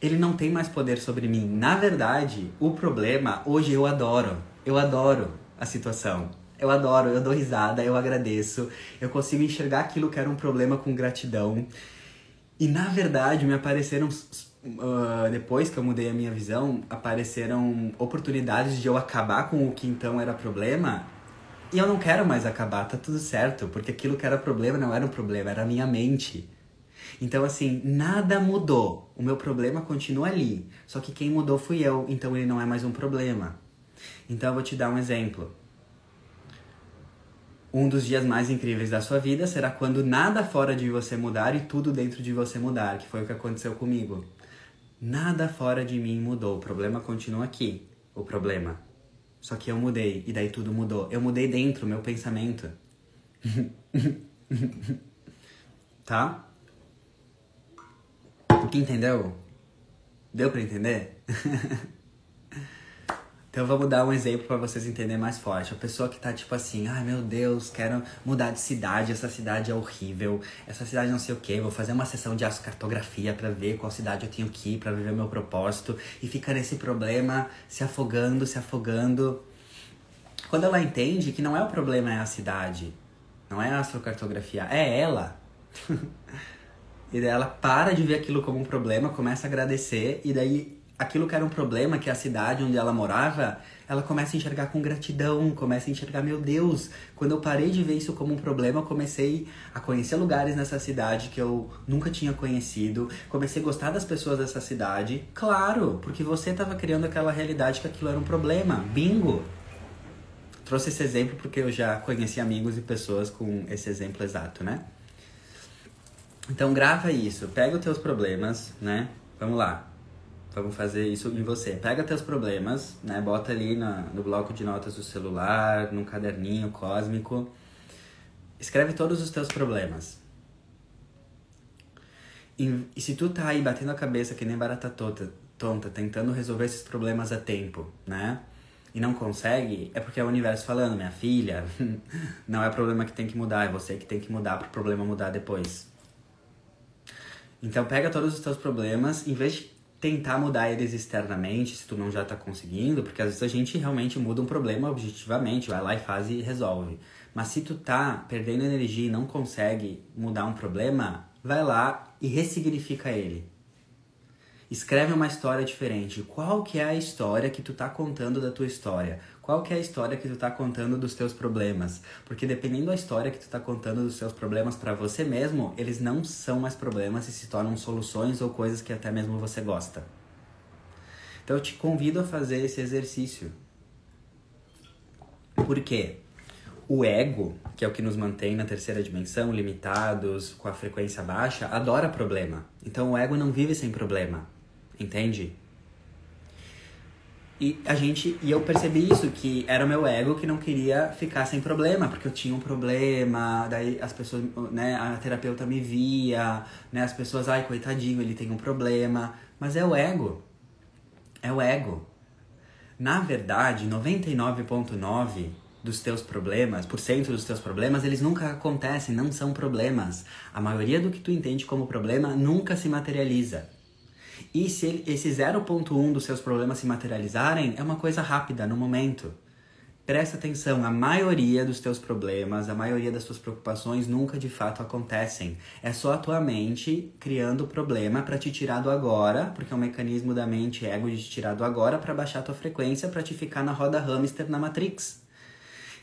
Ele não tem mais poder sobre mim. Na verdade, o problema, hoje eu adoro. Eu adoro a situação. Eu adoro, eu dou risada, eu agradeço. Eu consigo enxergar aquilo que era um problema com gratidão. E, na verdade, me apareceram... depois que eu mudei a minha visão, apareceram oportunidades de eu acabar com o que então era problema. E eu não quero mais acabar, tá tudo certo. Porque aquilo que era problema não era um problema, era a minha mente. Então, assim, nada mudou. O meu problema continua ali. Só que quem mudou fui eu, então ele não é mais um problema. Então, eu vou te dar um exemplo. Um dos dias mais incríveis da sua vida será quando nada fora de você mudar e tudo dentro de você mudar, que foi o que aconteceu comigo. Nada fora de mim mudou, o problema continua aqui, o problema. Só que eu mudei, e daí tudo mudou. Eu mudei dentro, meu pensamento. Tá? Entendeu? Deu pra entender? Então, vamos dar um exemplo pra vocês entenderem mais forte. A pessoa que tá tipo assim, ai meu Deus, quero mudar de cidade, essa cidade é horrível, essa cidade não sei o que, vou fazer uma sessão de astrocartografia pra ver qual cidade eu tenho que ir pra viver meu propósito, e fica nesse problema, se afogando, se afogando. Quando ela entende que não é o problema, é a cidade, não é a astrocartografia, é ela. E daí ela para de ver aquilo como um problema, começa a agradecer, e daí aquilo que era um problema, que a cidade onde ela morava, ela começa a enxergar com gratidão, começa a enxergar, meu Deus, quando eu parei de ver isso como um problema, eu comecei a conhecer lugares nessa cidade que eu nunca tinha conhecido, comecei a gostar das pessoas dessa cidade. Claro, porque você estava criando aquela realidade que aquilo era um problema. Bingo! Trouxe esse exemplo porque eu já conheci amigos e pessoas com esse exemplo exato, né? Então grava isso, pega os teus problemas, né? Vamos lá, vamos fazer isso em você. Pega teus problemas, né? Bota ali no bloco de notas do celular, num caderninho cósmico. Escreve todos os teus problemas. E se tu tá aí batendo a cabeça que nem barata tonta, tentando resolver esses problemas a tempo, né? E não consegue, é porque é o universo falando, minha filha, não é o problema que tem que mudar, é você que tem que mudar para o problema mudar depois. Então pega todos os teus problemas, em vez de tentar mudar eles externamente, se tu não já tá conseguindo, porque às vezes a gente realmente muda um problema objetivamente, vai lá e faz e resolve. Mas se tu tá perdendo energia e não consegue mudar um problema, vai lá e ressignifica ele. Escreve uma história diferente. Qual que é a história que tu tá contando da tua história? Qual que é a história que tu tá contando dos teus problemas? Porque dependendo da história que tu tá contando dos seus problemas pra você mesmo, eles não são mais problemas e se tornam soluções ou coisas que até mesmo você gosta. Então eu te convido a fazer esse exercício. Por quê? O ego, que é o que nos mantém na terceira dimensão, limitados, com a frequência baixa, adora problema. Então o ego não vive sem problema. Entende? E eu percebi isso, que era o meu ego que não queria ficar sem problema, porque eu tinha um problema, daí as pessoas, né, a terapeuta me via, né, as pessoas, ai, coitadinho, ele tem um problema. Mas é o ego. É o ego. Na verdade, 99,9% dos teus problemas, dos teus problemas, eles nunca acontecem, não são problemas. A maioria do que tu entende como problema nunca se materializa. E se esse 0,1% dos seus problemas se materializarem, é uma coisa rápida, no momento. Presta atenção, a maioria dos teus problemas, a maioria das tuas preocupações nunca de fato acontecem. É só a tua mente criando o problema pra te tirar do agora, porque é um mecanismo da mente ego de te tirar do agora pra baixar a tua frequência, pra te ficar na roda hamster na Matrix.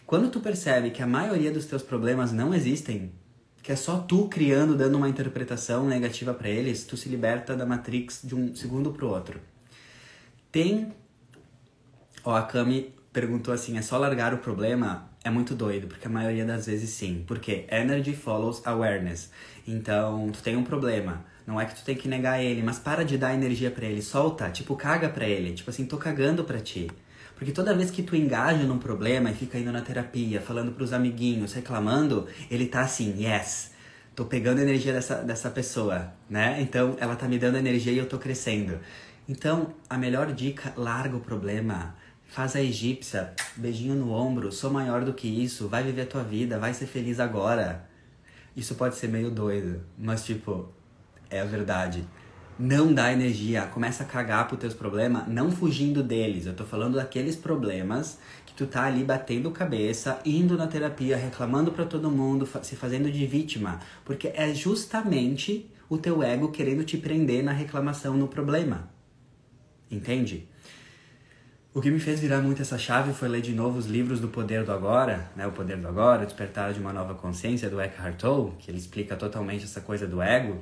Quando tu percebe que a maioria dos teus problemas não existem, que é só tu criando, dando uma interpretação negativa pra eles, tu se liberta da Matrix de um segundo pro outro. A Cami perguntou assim, é só largar o problema? É muito doido, porque a maioria das vezes sim. Por quê? Energy follows awareness. Então, tu tem um problema. Não é que tu tem que negar ele, mas para de dar energia pra ele. Solta, tipo, caga pra ele. Tipo assim, tô cagando pra ti. Porque toda vez que tu engaja num problema e fica indo na terapia, falando pros amiguinhos, reclamando, ele tá assim, yes, tô pegando a energia dessa pessoa, né? Então, ela tá me dando energia e eu tô crescendo. Então, a melhor dica, larga o problema. Faz a egípcia, beijinho no ombro, sou maior do que isso, vai viver a tua vida, vai ser feliz agora. Isso pode ser meio doido, mas tipo, é a verdade. Não dá energia, começa a cagar pros teus problemas, não fugindo deles. Eu tô falando daqueles problemas que tu tá ali batendo cabeça, indo na terapia, reclamando pra todo mundo, se fazendo de vítima. Porque é justamente o teu ego querendo te prender na reclamação, no problema. Entende? O que me fez virar muito essa chave foi ler de novo os livros do Poder do Agora, né? O Poder do Agora, Despertar de uma Nova Consciência, do Eckhart Tolle, que ele explica totalmente essa coisa do ego.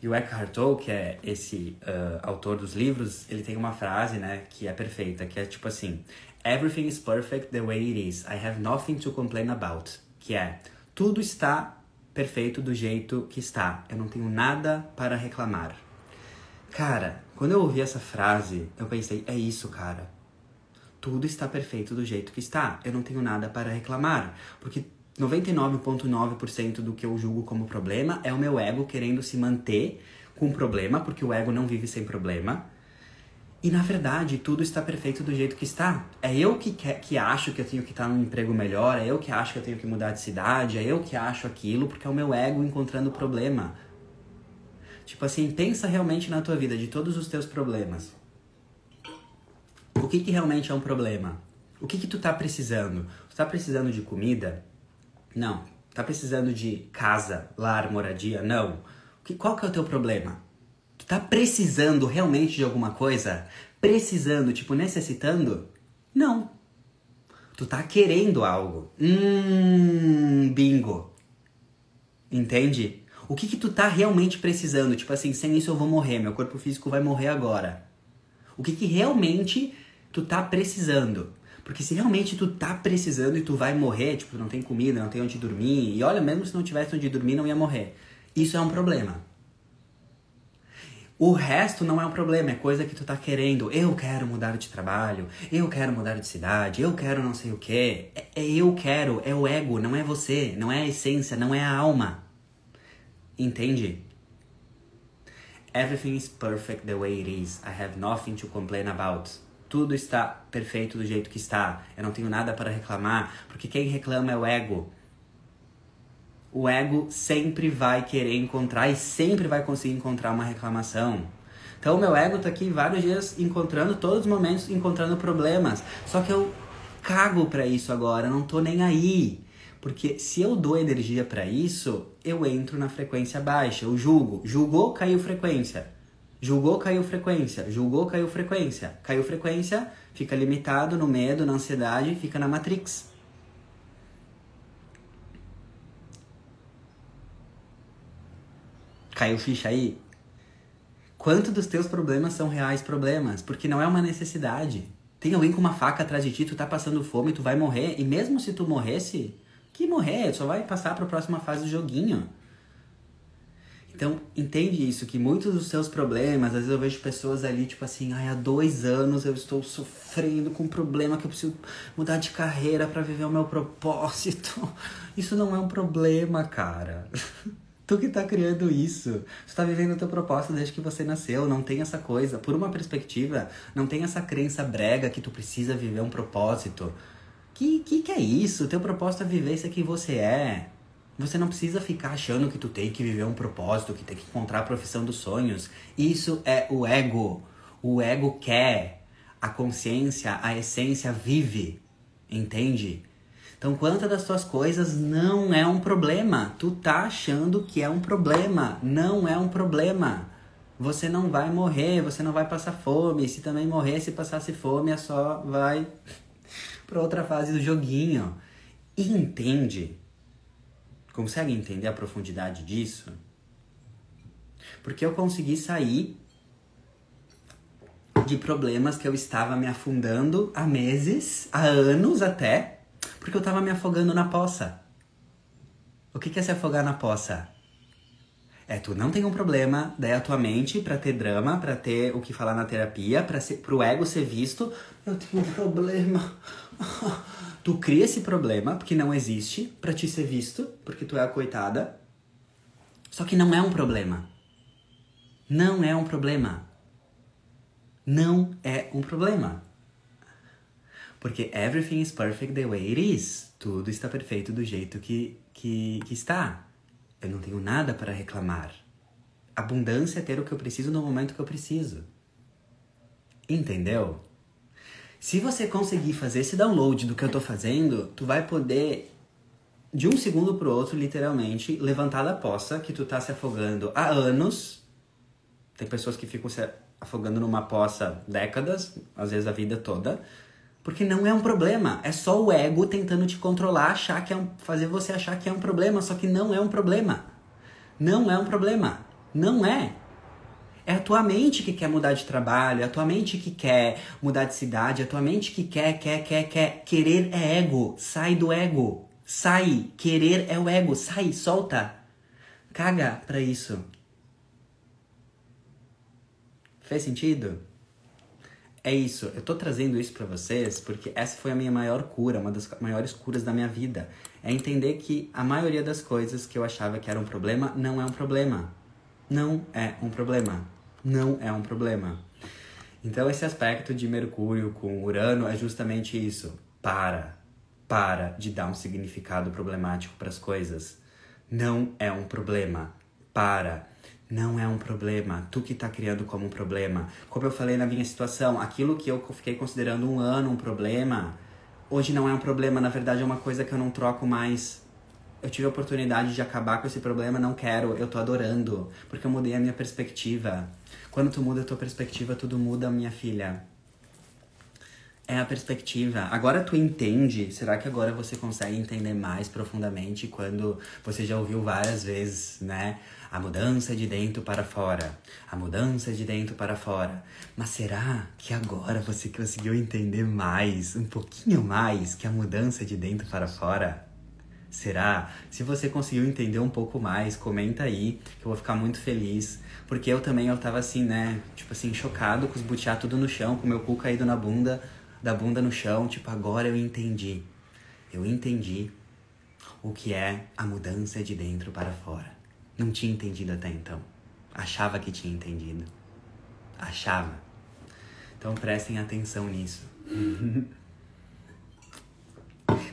E o Eckhart Tolle, que é esse autor dos livros, ele tem uma frase, né, que é perfeita, que é tipo assim, Everything is perfect the way it is. I have nothing to complain about. Que é, tudo está perfeito do jeito que está. Eu não tenho nada para reclamar. Cara, quando eu ouvi essa frase, eu pensei, é isso, cara. Tudo está perfeito do jeito que está. Eu não tenho nada para reclamar. Porque 99,9% do que eu julgo como problema é o meu ego querendo se manter com problema, porque o ego não vive sem problema. E, na verdade, tudo está perfeito do jeito que está. É eu que acho que eu tenho que estar num emprego melhor, é eu que acho que eu tenho que mudar de cidade, é eu que acho aquilo, porque é o meu ego encontrando problema. Tipo assim, pensa realmente na tua vida, de todos os teus problemas. O que realmente é um problema? O que tu tá precisando? Tu tá precisando de comida? Não. Tá precisando de casa, lar, moradia? Não. Qual que é o teu problema? Tu tá precisando realmente de alguma coisa? precisando, tipo, necessitando? Não. Tu tá querendo algo. Bingo. Entende? O que que tu tá realmente precisando? Tipo assim, sem isso eu vou morrer, meu corpo físico vai morrer agora. O que realmente tu tá precisando? Porque se realmente tu tá precisando e tu vai morrer, tipo, não tem comida, não tem onde dormir, e olha, mesmo se não tivesse onde dormir, não ia morrer. Isso é um problema. O resto não é um problema, é coisa que tu tá querendo. Eu quero mudar de trabalho, eu quero mudar de cidade, eu quero não sei o quê. Eu quero, é o ego, não é você, não é a essência, não é a alma. Entende? Everything is perfect the way it is. I have nothing to complain about. Tudo está perfeito do jeito que está. Eu não tenho nada para reclamar, porque quem reclama é o ego. O ego sempre vai querer encontrar e sempre vai conseguir encontrar uma reclamação. Então, o meu ego tá aqui vários dias encontrando, todos os momentos, encontrando problemas. Só que eu cago pra isso agora, não tô nem aí. Porque se eu dou energia pra isso, eu entro na frequência baixa, eu julgo. Julgou, caiu frequência. Julgou, caiu frequência. Julgou, caiu frequência. Caiu frequência, fica limitado no medo, na ansiedade, fica na Matrix. Caiu ficha aí? Quanto dos teus problemas são reais problemas? Porque não é uma necessidade. Tem alguém com uma faca atrás de ti, tu tá passando fome, tu vai morrer. E mesmo se tu morresse... Que morrer, só vai passar para a próxima fase do joguinho. Então, entende isso, que muitos dos seus problemas, às vezes eu vejo pessoas ali, tipo assim, ai, há 2 anos eu estou sofrendo com um problema que eu preciso mudar de carreira para viver o meu propósito. Isso não é um problema, cara. Tu que tá criando isso. Tu tá vivendo o teu propósito desde que você nasceu. Não tem essa coisa, por uma perspectiva, não tem essa crença brega que tu precisa viver um propósito. Que é isso? O teu propósito é viver isso aqui você é. Você não precisa ficar achando que tu tem que viver um propósito, que tem que encontrar a profissão dos sonhos. Isso é o ego. O ego quer. A consciência, a essência vive. Entende? Então, quantas das tuas coisas não é um problema? Tu tá achando que é um problema. Não é um problema. Você não vai morrer, você não vai passar fome. Se também morrer, se passasse fome, é só vai... para outra fase do joguinho. E entende? Consegue entender a profundidade disso? Porque eu consegui sair de problemas que eu estava me afundando há meses, há anos até, porque eu estava me afogando na poça. O que é se afogar na poça? É, tu não tem um problema, daí a tua mente, pra ter drama, pra ter o que falar na terapia, pro ego ser visto, eu tenho um problema. Tu cria esse problema, porque não existe, pra te ser visto, porque tu é a coitada. Só que não é um problema. Não é um problema. Não é um problema. Porque everything is perfect the way it is. Tudo está perfeito do jeito que está. Eu não tenho nada para reclamar. Abundância é ter o que eu preciso no momento que eu preciso. Entendeu? Se você conseguir fazer esse download do que eu tô fazendo, tu vai poder, de um segundo pro outro, literalmente, levantar da poça que tu tá se afogando há anos. Tem pessoas que ficam se afogando numa poça décadas, às vezes a vida toda. Porque não é um problema, é só o ego tentando te controlar, achar que é fazer você achar que é um problema, só que não é um problema. Não é um problema, não é. É a tua mente que quer mudar de trabalho, é a tua mente que quer mudar de cidade, é a tua mente que quer. Querer é ego, sai do ego, sai. Querer é o ego, sai, solta. Caga pra isso. Fez sentido? É isso, eu tô trazendo isso pra vocês porque essa foi a minha maior cura, uma das maiores curas da minha vida. É entender que a maioria das coisas que eu achava que era um problema, não é um problema. Não é um problema. Não é um problema. Então esse aspecto de Mercúrio com Urano é justamente isso. Para de dar um significado problemático pras coisas. Não é um problema. Para. Não é um problema, tu que tá criando como um problema. Como eu falei na minha situação, aquilo que eu fiquei considerando um ano um problema, hoje não é um problema, na verdade é uma coisa que eu não troco mais. Eu tive a oportunidade de acabar com esse problema, não quero, eu tô adorando, porque eu mudei a minha perspectiva. Quando tu muda a tua perspectiva, tudo muda, minha filha. É a perspectiva. Agora tu entende? Será que agora você consegue entender mais profundamente quando você já ouviu várias vezes, né? A mudança de dentro para fora. A mudança de dentro para fora. Mas será que agora você conseguiu entender mais, um pouquinho mais, que a mudança de dentro para fora? Será? Se você conseguiu entender um pouco mais, comenta aí, que eu vou ficar muito feliz. Porque eu tava assim, né? Tipo assim, chocado com os butiá tudo no chão, com o meu cu caído na bunda... da bunda no chão, tipo, agora eu entendi. Eu entendi o que é a mudança de dentro para fora. Não tinha entendido até então. Achava que tinha entendido. Achava. Então prestem atenção nisso.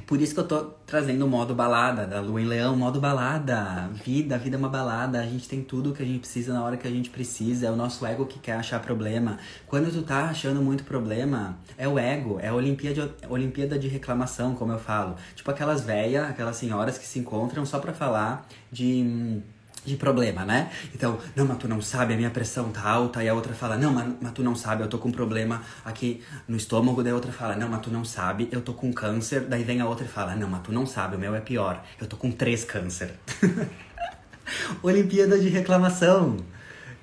Por isso que eu tô trazendo o modo balada, da Lua em Leão, modo balada. Vida é uma balada. A gente tem tudo que a gente precisa na hora que a gente precisa. É o nosso ego que quer achar problema. Quando tu tá achando muito problema, é o ego. É a Olimpíada de reclamação, como eu falo. Tipo aquelas velhas, aquelas senhoras que se encontram só pra falar de problema, né? Então, não, mas tu não sabe, a minha pressão tá alta. E a outra fala, não, mas tu não sabe, eu tô com um problema aqui no estômago. Daí a outra fala, não, mas tu não sabe, eu tô com câncer. Daí vem a outra e fala, não, mas tu não sabe, o meu é pior, eu tô com 3 câncer. Olimpíada de reclamação.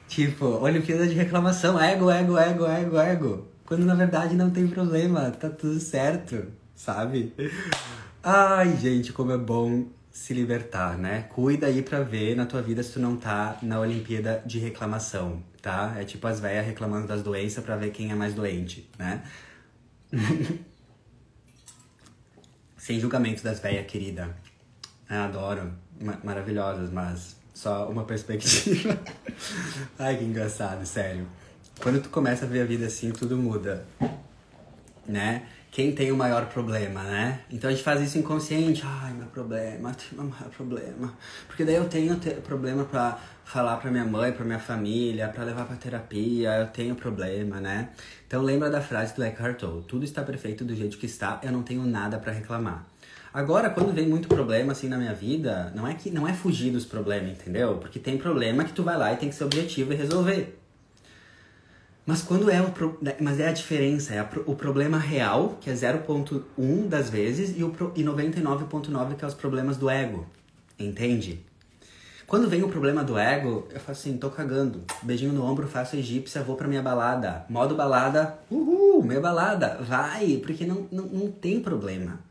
Tipo, Olimpíada de reclamação. Ego, ego, ego, ego, ego. Quando na verdade não tem problema, tá tudo certo, sabe? Ai, gente, como é bom se libertar, né? Cuida aí pra ver na tua vida se tu não tá na Olimpíada de reclamação, tá? É tipo as velhas reclamando das doenças pra ver quem é mais doente, né? Sem julgamento das velhas, querida. Eu adoro. Maravilhosas, mas só uma perspectiva. Ai, que engraçado, sério. Quando tu começa a ver a vida assim, tudo muda, né? Quem tem o maior problema, né? Então a gente faz isso inconsciente. Ai, meu problema. Porque daí eu tenho problema pra falar pra minha mãe, pra minha família, pra levar pra terapia, eu tenho problema, né? Então lembra da frase do Eckhart Tolle. Tudo está perfeito do jeito que está, eu não tenho nada pra reclamar. Agora, quando vem muito problema assim na minha vida, não é fugir dos problemas, entendeu? Porque tem problema que tu vai lá e tem que ser objetivo e resolver. Mas quando mas é a diferença, o problema real, que é 0,1 das vezes, e 99,9 que é os problemas do ego, entende? Quando vem o problema do ego, eu faço assim, tô cagando, beijinho no ombro, faço egípcia, vou pra minha balada, modo balada, uhul, minha balada, vai, porque não tem problema.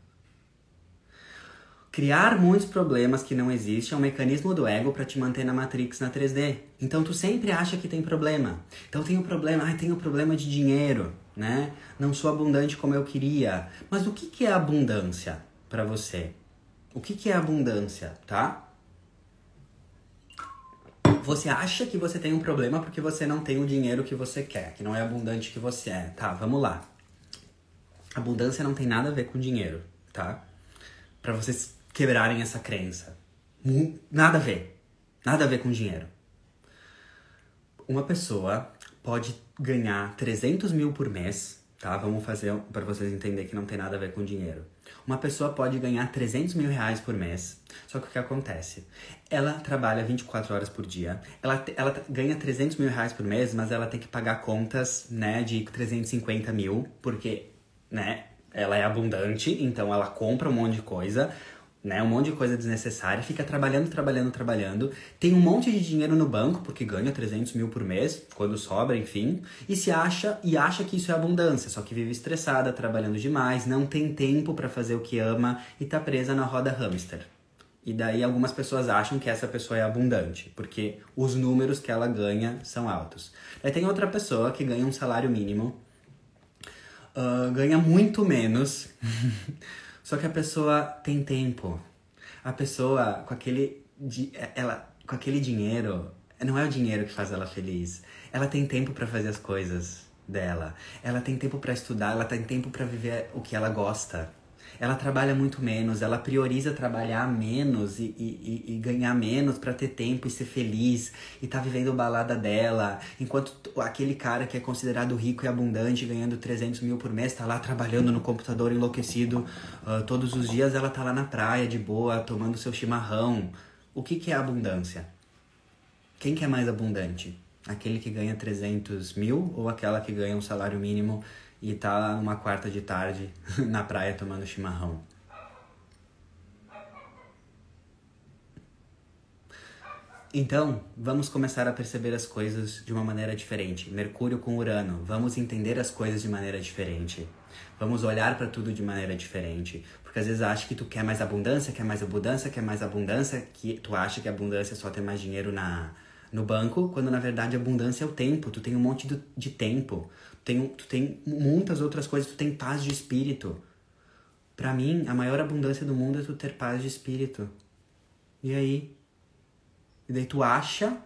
Criar muitos problemas que não existem é um mecanismo do ego pra te manter na Matrix, na 3D. Então tu sempre acha que tem problema. Então tem um problema, tem um problema de dinheiro, né? Não sou abundante como eu queria. Mas o que é abundância pra você? O que é abundância, tá? Você acha que você tem um problema porque você não tem o dinheiro que você quer, que não é abundante que você é. Tá, vamos lá. Abundância não tem nada a ver com dinheiro, tá? Pra vocês quebrarem essa crença. Nada a ver. Nada a ver com dinheiro. Uma pessoa pode ganhar 300 mil por mês, tá? Vamos fazer para vocês entenderem que não tem nada a ver com dinheiro. Uma pessoa pode ganhar 300 mil reais por mês, só que o que acontece? Ela trabalha 24 horas por dia, ela ganha 300 mil reais por mês, mas ela tem que pagar contas, né, de 350 mil, porque, né, ela é abundante, então ela compra um monte de coisa, né? Um monte de coisa desnecessária, fica trabalhando. Tem um monte de dinheiro no banco, porque ganha 300 mil por mês, quando sobra, enfim. E acha que isso é abundância, só que vive estressada, trabalhando demais, não tem tempo pra fazer o que ama e tá presa na roda hamster. E daí algumas pessoas acham que essa pessoa é abundante, porque os números que ela ganha são altos. Aí tem outra pessoa que ganha um salário mínimo, ganha muito menos, só que a pessoa tem tempo. A pessoa com aquele dinheiro, não é o dinheiro que faz ela feliz. Ela tem tempo pra fazer as coisas dela. Ela tem tempo pra estudar, ela tem tempo pra viver o que ela gosta. Ela trabalha muito menos, ela prioriza trabalhar menos e ganhar menos pra ter tempo e ser feliz. E tá vivendo a balada dela. Enquanto aquele cara que é considerado rico e abundante, ganhando 300 mil por mês, tá lá trabalhando no computador enlouquecido. Todos os dias ela tá lá na praia, de boa, tomando seu chimarrão. O que é abundância? Quem que é mais abundante? aquele que ganha 300 mil ou aquela que ganha um salário mínimo e tá numa quarta de tarde na praia tomando chimarrão. Então, vamos começar a perceber as coisas de uma maneira diferente. Mercúrio com Urano, vamos entender as coisas de maneira diferente. Vamos olhar para tudo de maneira diferente. Porque às vezes acha que tu quer mais abundância, quer mais abundância, quer mais abundância, que tu acha que a abundância é só ter mais dinheiro no banco, quando na verdade a abundância é o tempo. Tu tem um monte de tempo, tu tem muitas outras coisas, tu tem paz de espírito. Pra mim, a maior abundância do mundo é tu ter paz de espírito. E aí? E daí tu acha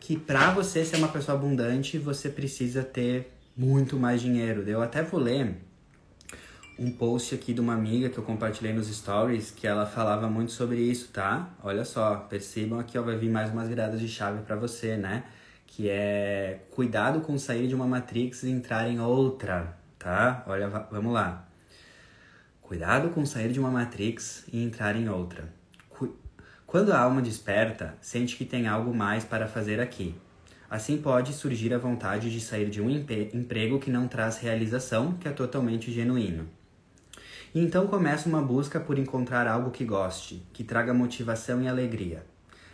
que pra você ser uma pessoa abundante, você precisa ter muito mais dinheiro. Eu até vou ler um post aqui de uma amiga que eu compartilhei nos stories, que ela falava muito sobre isso, tá? Olha só, percebam aqui, ó, vai vir mais umas viradas de chave pra você, né? Que é cuidado com sair de uma matrix e entrar em outra, tá? Olha, vamos lá. Cuidado com sair de uma matrix e entrar em outra. Quando a alma desperta, sente que tem algo mais para fazer aqui. Assim pode surgir a vontade de sair de um emprego que não traz realização, que é totalmente genuíno. E então começa uma busca por encontrar algo que goste, que traga motivação e alegria.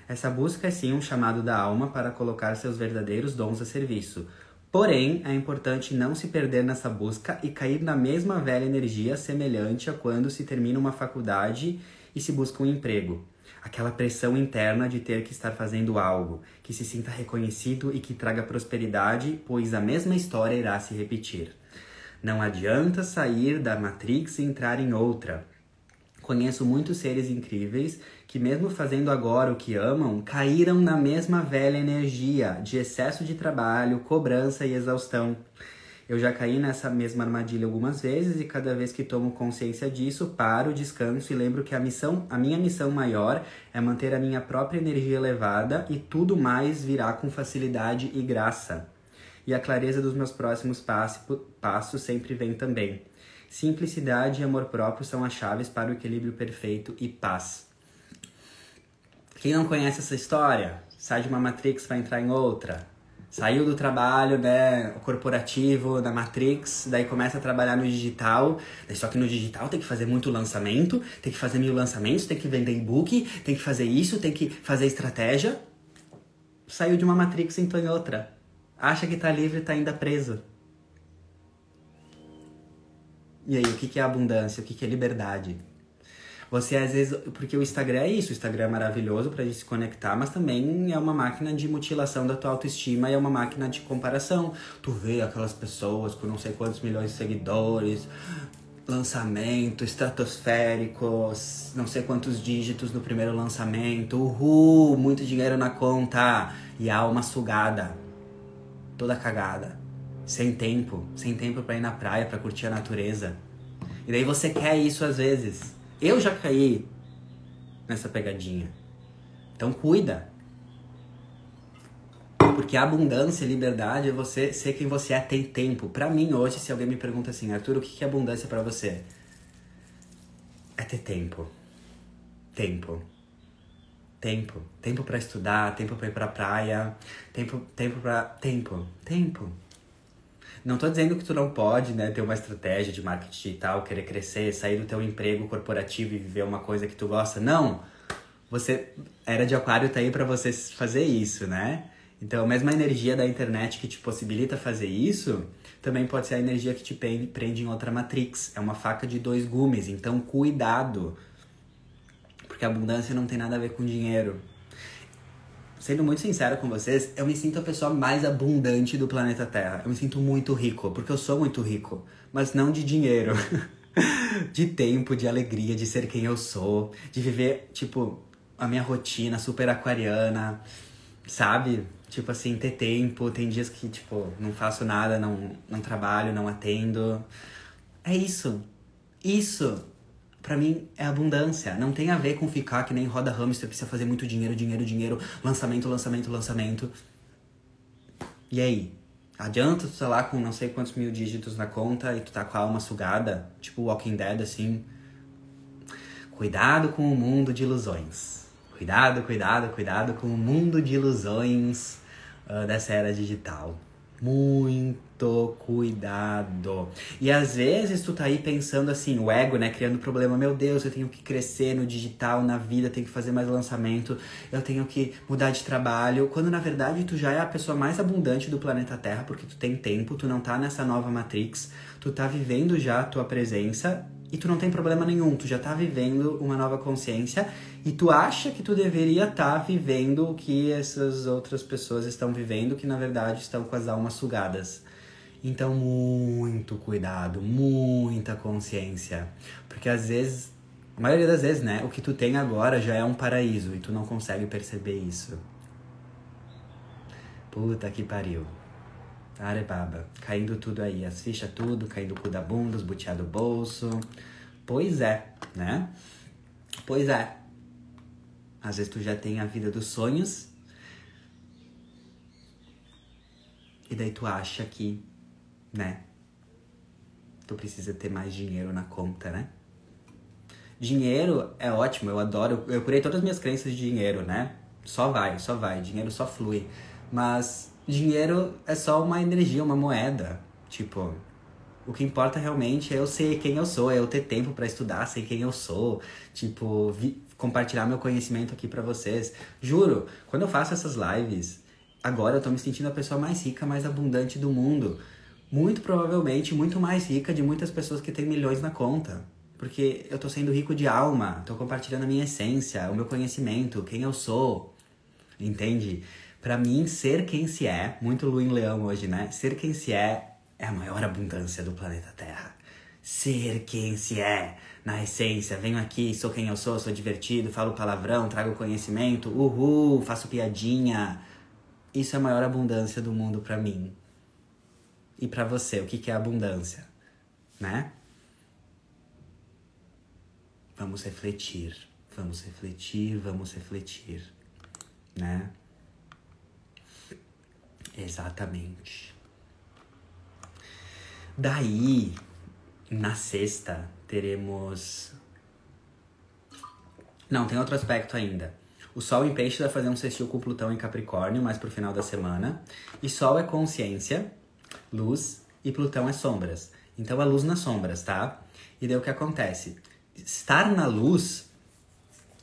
Essa busca é sim um chamado da alma para colocar seus verdadeiros dons a serviço. Porém, é importante não se perder nessa busca e cair na mesma velha energia semelhante a quando se termina uma faculdade e se busca um emprego. Aquela pressão interna de ter que estar fazendo algo, que se sinta reconhecido e que traga prosperidade, pois a mesma história irá se repetir. Não adianta sair da Matrix e entrar em outra. Conheço muitos seres incríveis que, mesmo fazendo agora o que amam, caíram na mesma velha energia de excesso de trabalho, cobrança e exaustão. Eu já caí nessa mesma armadilha algumas vezes e cada vez que tomo consciência disso, paro, descanso e lembro que a minha missão maior é manter a minha própria energia elevada e tudo mais virá com facilidade e graça. E a clareza dos meus próximos passos sempre vem também. Simplicidade e amor próprio são as chaves para o equilíbrio perfeito e paz. Quem não conhece essa história? Sai de uma matrix para entrar em outra. Saiu do trabalho, né, corporativo, da Matrix, daí começa a trabalhar no digital, só que no digital tem que fazer muito lançamento, tem que fazer 1000 lançamentos, tem que vender e-book, tem que fazer isso, tem que fazer estratégia. Saiu de uma Matrix e entrou em outra. Acha que tá livre e tá ainda preso. E aí, o que é abundância? O que é liberdade? Você às vezes... Porque o Instagram é isso. O Instagram é maravilhoso pra gente se conectar, mas também é uma máquina de mutilação da tua autoestima e é uma máquina de comparação. Tu vê aquelas pessoas com não sei quantos milhões de seguidores, lançamento estratosféricos, não sei quantos dígitos no primeiro lançamento, uhul, muito dinheiro na conta. E a alma sugada, toda cagada, sem tempo pra ir na praia, pra curtir a natureza. E daí você quer isso às vezes. Eu já caí nessa pegadinha. Então cuida. Porque a abundância e liberdade é você ser quem você é, tem tempo. Pra mim hoje, se alguém me pergunta assim, Arthur, o que é abundância pra você? É ter tempo. Tempo. Tempo pra estudar, tempo pra ir pra praia, tempo. Não tô dizendo que tu não pode, né, ter uma estratégia de marketing digital, querer crescer, sair do teu emprego corporativo e viver uma coisa que tu gosta. Não! Você era de aquário, tá aí pra você fazer isso, né? Então, a mesma energia da internet que te possibilita fazer isso, também pode ser a energia que te prende em outra matrix. É uma faca de 2 gumes, então cuidado. Porque a abundância não tem nada a ver com dinheiro. Sendo muito sincero com vocês, eu me sinto a pessoa mais abundante do planeta Terra. Eu me sinto muito rico, porque eu sou muito rico. Mas não de dinheiro. De tempo, de alegria, de ser quem eu sou. De viver, tipo, a minha rotina super aquariana, sabe? Tipo assim, ter tempo. Tem dias que, tipo, não faço nada, não trabalho, não atendo. É isso. Isso. Pra mim, é abundância. Não tem a ver com ficar que nem roda hamster, precisa fazer muito dinheiro, lançamento. E aí? Adianta tu tá lá com não sei quantos mil dígitos na conta e tu tá com a alma sugada? Tipo Walking Dead, assim. Cuidado com o mundo de ilusões. Cuidado com o mundo de ilusões. dessa era digital. Muito cuidado. E às vezes tu tá aí pensando assim, o ego, né, criando problema. Meu Deus, eu tenho que crescer no digital, na vida, tenho que fazer mais lançamento, eu tenho que mudar de trabalho. Quando na verdade tu já é a pessoa mais abundante do planeta Terra, porque tu tem tempo, tu não tá nessa nova Matrix, tu tá vivendo já a tua presença e tu não tem problema nenhum, tu já tá vivendo uma nova consciência e tu acha que tu deveria estar vivendo o que essas outras pessoas estão vivendo, que na verdade estão com as almas sugadas. Então, muito cuidado, muita consciência, porque às vezes, a maioria das vezes, né, o que tu tem agora já é um paraíso e tu não consegue perceber isso. Puta que pariu. Arebaba, caindo tudo aí, as fichas tudo, caindo o cu da bunda, os butiá do bolso. Pois é, né? Pois é. Às vezes tu já tem a vida dos sonhos e daí tu acha que, né, tu precisa ter mais dinheiro na conta, né? Dinheiro é ótimo, eu adoro, eu curei todas as minhas crenças de dinheiro, né? Só vai, dinheiro só flui, mas... dinheiro é só uma energia, uma moeda. Tipo, o que importa realmente é eu ser quem eu sou, é eu ter tempo pra estudar, ser quem eu sou. Tipo, compartilhar meu conhecimento aqui pra vocês. Juro, quando eu faço essas lives, agora eu tô me sentindo a pessoa mais rica, mais abundante do mundo. Muito provavelmente, muito mais rica de muitas pessoas que têm milhões na conta. Porque eu tô sendo rico de alma, tô compartilhando a minha essência, o meu conhecimento, quem eu sou. Entende? Pra mim, ser quem se é, muito lua em leão hoje, né? Ser quem se é a maior abundância do planeta Terra. Ser quem se é, na essência. Venho aqui, sou quem eu sou, sou divertido, falo palavrão, trago conhecimento, uhul, faço piadinha. Isso é a maior abundância do mundo pra mim. E pra você, o que que é abundância? Né? Vamos refletir, né? Exatamente. Daí, na sexta, teremos... Não, tem outro aspecto ainda. O Sol em Peixes vai fazer um sextil com Plutão em Capricórnio, mais pro final da semana. E Sol é consciência, luz, e Plutão é sombras. Então, é luz nas sombras, tá? E daí o que acontece? Estar na luz...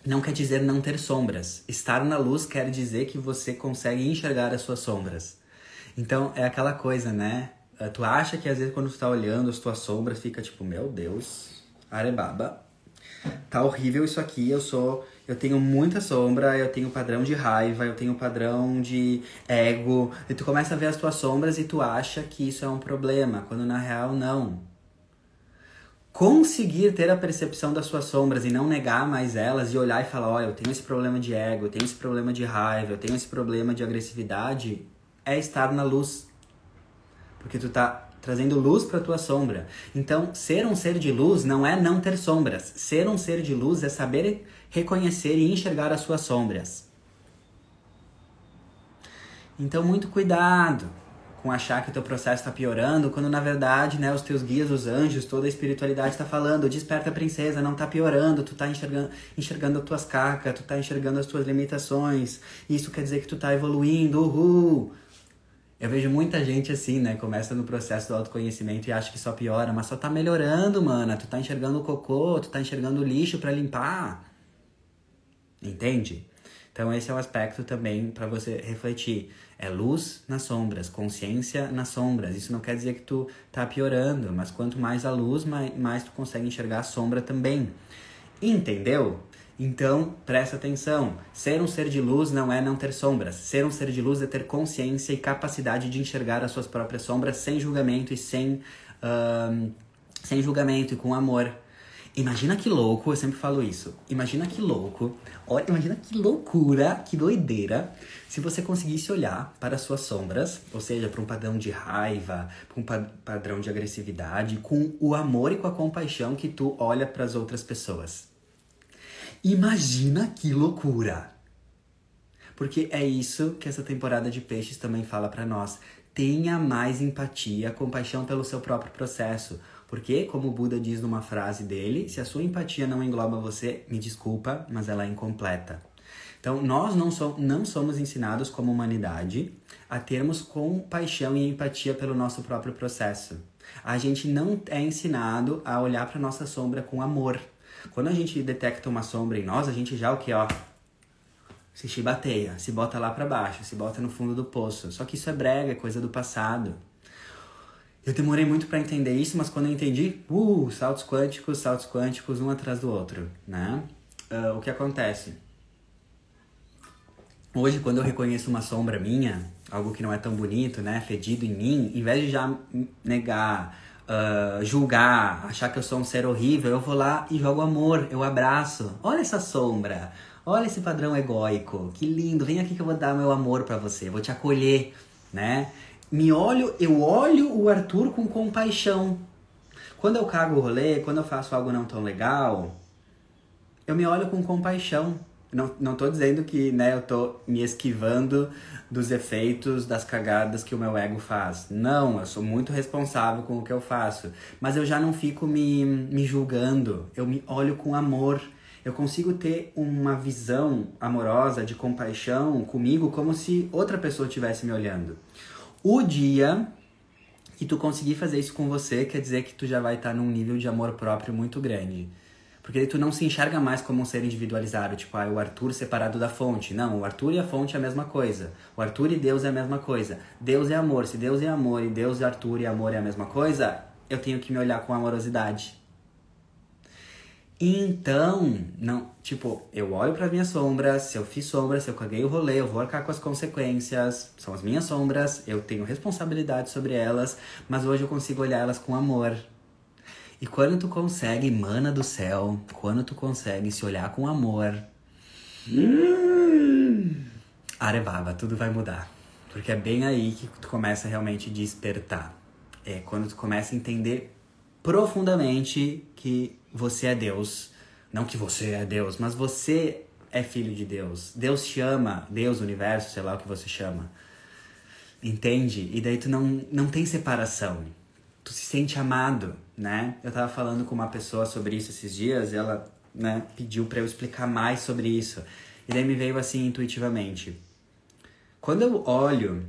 não quer dizer não ter sombras. Estar na luz quer dizer que você consegue enxergar as suas sombras. Então, é aquela coisa, né? Tu acha que às vezes quando tu tá olhando as tuas sombras, fica tipo, meu Deus, arebaba. Tá horrível isso aqui, eu tenho muita sombra, eu tenho padrão de raiva, eu tenho padrão de ego. E tu começa a ver as tuas sombras e tu acha que isso é um problema, quando na real não. Conseguir ter a percepção das suas sombras e não negar mais elas e olhar e falar, ó, eu tenho esse problema de ego, eu tenho esse problema de raiva, eu tenho esse problema de agressividade, é estar na luz. Porque tu tá trazendo luz pra tua sombra. Então, ser um ser de luz não é não ter sombras. Ser um ser de luz é saber reconhecer e enxergar as suas sombras. Então, muito cuidado com achar que teu processo tá piorando, quando na verdade, né, os teus guias, os anjos, toda a espiritualidade tá falando, desperta princesa, não tá piorando, tu tá enxergando as tuas cacas, tu tá enxergando as tuas limitações, isso quer dizer que tu tá evoluindo, uhul! Eu vejo muita gente assim, né, começa no processo do autoconhecimento e acha que só piora, mas só tá melhorando, mana, tu tá enxergando o cocô, tu tá enxergando o lixo pra limpar, entende? Então esse é um aspecto também para você refletir. É luz nas sombras, consciência nas sombras. Isso não quer dizer que tu tá piorando, mas quanto mais a luz, mais tu consegue enxergar a sombra também. Entendeu? Então, presta atenção. Ser um ser de luz não é não ter sombras. Ser um ser de luz é ter consciência e capacidade de enxergar as suas próprias sombras sem julgamento e sem julgamento e com amor. Imagina que louco, eu sempre falo isso, imagina que louco, olha, imagina que loucura, que doideira, se você conseguisse olhar para as suas sombras, ou seja, para um padrão de raiva, para um padrão de agressividade, com o amor e com a compaixão que tu olha para as outras pessoas. Imagina que loucura! Porque é isso que essa temporada de Peixes também fala para nós. Tenha mais empatia, compaixão pelo seu próprio processo. Porque, como o Buda diz numa frase dele, se a sua empatia não engloba você, me desculpa, mas ela é incompleta. Então, nós não somos ensinados como humanidade a termos compaixão e empatia pelo nosso próprio processo. A gente não é ensinado a olhar para nossa sombra com amor. Quando a gente detecta uma sombra em nós, a gente já se chibateia, se bota lá pra baixo, se bota no fundo do poço. Só que isso é brega, é coisa do passado. Eu demorei muito pra entender isso, mas quando eu entendi, saltos quânticos, um atrás do outro, né? O que acontece? Hoje, quando eu reconheço uma sombra minha, algo que não é tão bonito, né, fedido em mim, em vez de já negar, julgar, achar que eu sou um ser horrível, eu vou lá e jogo amor, eu abraço. Olha essa sombra, olha esse padrão egóico, que lindo, vem aqui que eu vou dar meu amor pra você, vou te acolher, né? Eu olho o Arthur com compaixão. Quando eu cago o rolê, quando eu faço algo não tão legal, eu me olho com compaixão. Não tô dizendo que, né, eu tô me esquivando dos efeitos, das cagadas que o meu ego faz. Não, eu sou muito responsável com o que eu faço. Mas eu já não fico me julgando, eu me olho com amor. Eu consigo ter uma visão amorosa, de compaixão comigo, como se outra pessoa estivesse me olhando. O dia que tu conseguir fazer isso com você, quer dizer que tu já vai estar num nível de amor próprio muito grande. Porque daí tu não se enxerga mais como um ser individualizado, tipo, o Arthur separado da fonte. Não, o Arthur e a fonte é a mesma coisa. O Arthur e Deus é a mesma coisa. Deus é amor. Se Deus é amor e Deus, Arthur e amor é a mesma coisa, eu tenho que me olhar com amorosidade. Então, não, tipo, eu olho para as minhas sombras, se eu fiz sombra, se eu caguei o rolê, eu vou arcar com as consequências, são as minhas sombras, eu tenho responsabilidade sobre elas, mas hoje eu consigo olhar elas com amor. E quando tu consegue, mana do céu, quando tu consegue se olhar com amor, arebaba, tudo vai mudar. Porque é bem aí que tu começa realmente a despertar. É quando tu começa a entender profundamente que você é Deus. Não que você é Deus, mas você é filho de Deus. Deus te ama, Deus, universo, sei lá o que você chama. Entende? E daí tu não tem separação. Tu se sente amado, né? Eu tava falando com uma pessoa sobre isso esses dias, e ela, né, pediu pra eu explicar mais sobre isso. E daí me veio assim, intuitivamente. Quando eu olho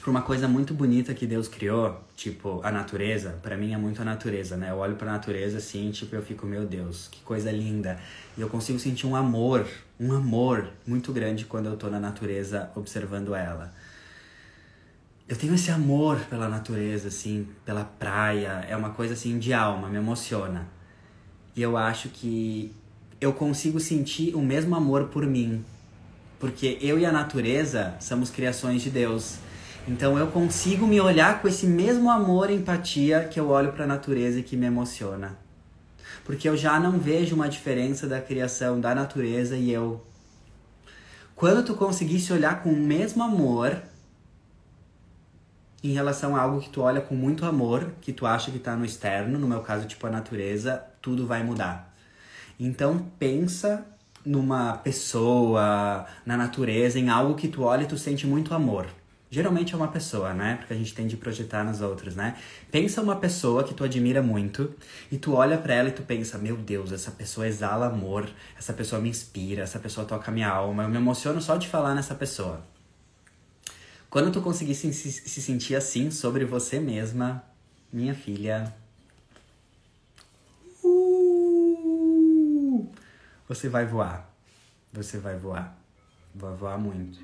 pra uma coisa muito bonita que Deus criou, tipo, a natureza, pra mim é muito a natureza, né? Eu olho pra natureza assim, tipo, eu fico, meu Deus, que coisa linda. E eu consigo sentir um amor muito grande quando eu tô na natureza observando ela. Eu tenho esse amor pela natureza, assim, pela praia. É uma coisa, assim, de alma, me emociona. E eu acho que eu consigo sentir o mesmo amor por mim. Porque eu e a natureza somos criações de Deus. Então eu consigo me olhar com esse mesmo amor e empatia que eu olho para a natureza e que me emociona. Porque eu já não vejo uma diferença da criação da natureza e eu. Quando tu conseguir se olhar com o mesmo amor em relação a algo que tu olha com muito amor, que tu acha que tá no externo, no meu caso, tipo a natureza, tudo vai mudar. Então, pensa numa pessoa, na natureza, em algo que tu olha e tu sente muito amor. Geralmente é uma pessoa, né? Porque a gente tende a projetar nos outros, né? Pensa uma pessoa que tu admira muito e tu olha pra ela e tu pensa, meu Deus, essa pessoa exala amor, essa pessoa me inspira, essa pessoa toca minha alma, eu me emociono só de falar nessa pessoa. Quando tu conseguir se sentir assim sobre você mesma, minha filha, você vai voar. Você vai voar. Vai voar muito.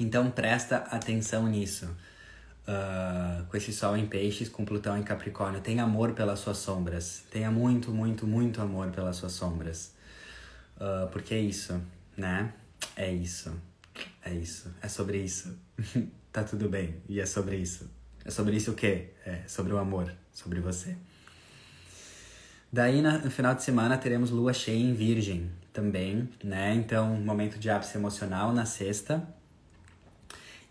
Então presta atenção nisso. Com esse sol em peixes, com Plutão em Capricórnio. Tem amor pelas suas sombras. Tenha muito, muito, muito amor pelas suas sombras. Porque é isso, né? É isso. É isso, é sobre isso. Tá tudo bem, e é sobre isso. É sobre isso o quê? É sobre o amor, sobre você. Daí no final de semana teremos lua cheia em Virgem também, né? Então, momento de ápice emocional na sexta.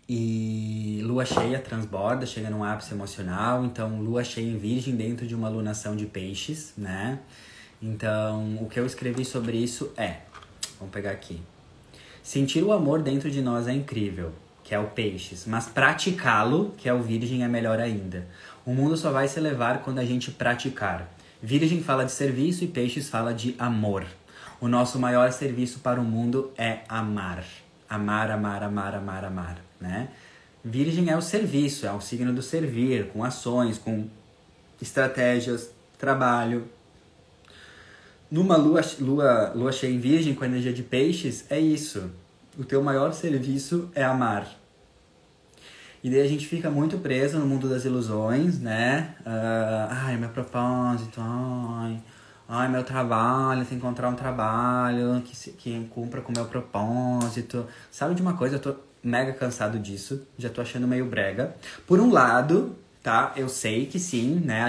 E lua cheia transborda, chega num ápice emocional. Então, lua cheia em Virgem dentro de uma lunação de peixes, né? Então, o que eu escrevi sobre isso é... Vamos pegar aqui. Sentir o amor dentro de nós é incrível, que é o peixes, mas praticá-lo, que é o virgem, é melhor ainda. O mundo só vai se elevar quando a gente praticar. Virgem fala de serviço e peixes fala de amor. O nosso maior serviço para o mundo é amar. Amar, amar, amar, amar, amar, né? Virgem é o serviço, é o signo do servir, com ações, com estratégias, trabalho. Numa lua cheia em Virgem, com a energia de Peixes, é isso. O teu maior serviço é amar. E daí a gente fica muito preso no mundo das ilusões, né? Ai, meu propósito, ai, meu trabalho, tem que encontrar um trabalho que cumpra com o meu propósito. Sabe de uma coisa? Eu tô mega cansado disso, já tô achando meio brega. Por um lado, tá? Eu sei que sim, né?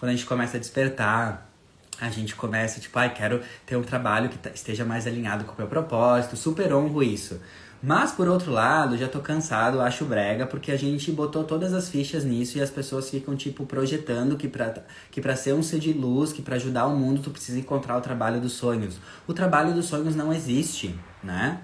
Quando a gente começa a despertar, a gente começa, tipo, ai, quero ter um trabalho que esteja mais alinhado com o meu propósito, super honro isso. Mas, por outro lado, já tô cansado, acho brega, porque a gente botou todas as fichas nisso e as pessoas ficam, tipo, projetando que pra ser um ser de luz, que pra ajudar o mundo, tu precisa encontrar o trabalho dos sonhos. O trabalho dos sonhos não existe, né?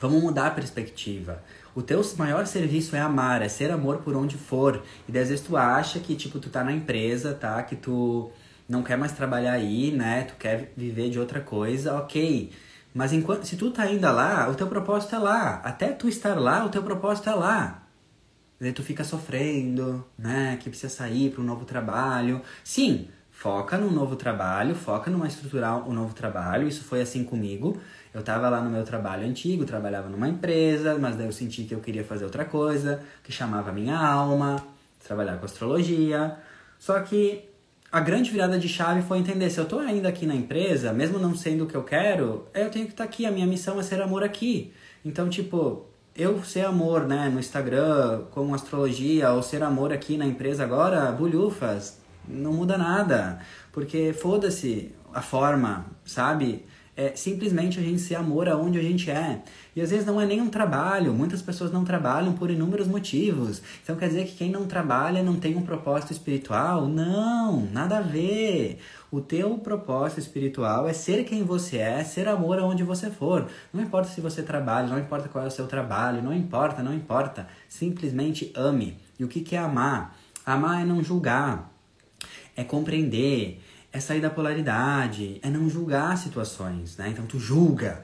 Vamos mudar a perspectiva. O teu maior serviço é amar, é ser amor por onde for. E, às vezes, tu acha que, tipo, tu tá na empresa, tá? Que tu não quer mais trabalhar aí, né? Tu quer viver de outra coisa, ok. Mas se tu tá ainda lá, o teu propósito é lá. Até tu estar lá, o teu propósito é lá. Daí tu fica sofrendo, né? Que precisa sair para um novo trabalho. Sim, foca num novo trabalho, foca numa estrutural um novo trabalho. Isso foi assim comigo. Eu tava lá no meu trabalho antigo, trabalhava numa empresa, mas daí eu senti que eu queria fazer outra coisa, que chamava a minha alma, trabalhar com astrologia. Só que a grande virada de chave foi entender, se eu tô ainda aqui na empresa, mesmo não sendo o que eu quero, eu tenho que estar aqui, a minha missão é ser amor aqui. Então, tipo, eu ser amor, né, no Instagram, com astrologia, ou ser amor aqui na empresa agora, bulhufas, não muda nada. Porque foda-se a forma, sabe? É simplesmente a gente ser amor aonde a gente é. E às vezes não é nem um trabalho. Muitas pessoas não trabalham por inúmeros motivos. Então quer dizer que quem não trabalha não tem um propósito espiritual? Não, nada a ver. O teu propósito espiritual é ser quem você é, ser amor aonde você for. Não importa se você trabalha, não importa qual é o seu trabalho, não importa. Simplesmente ame. E o que é amar? Amar é não julgar, é compreender, é sair da polaridade, é não julgar situações, né? Então tu julga,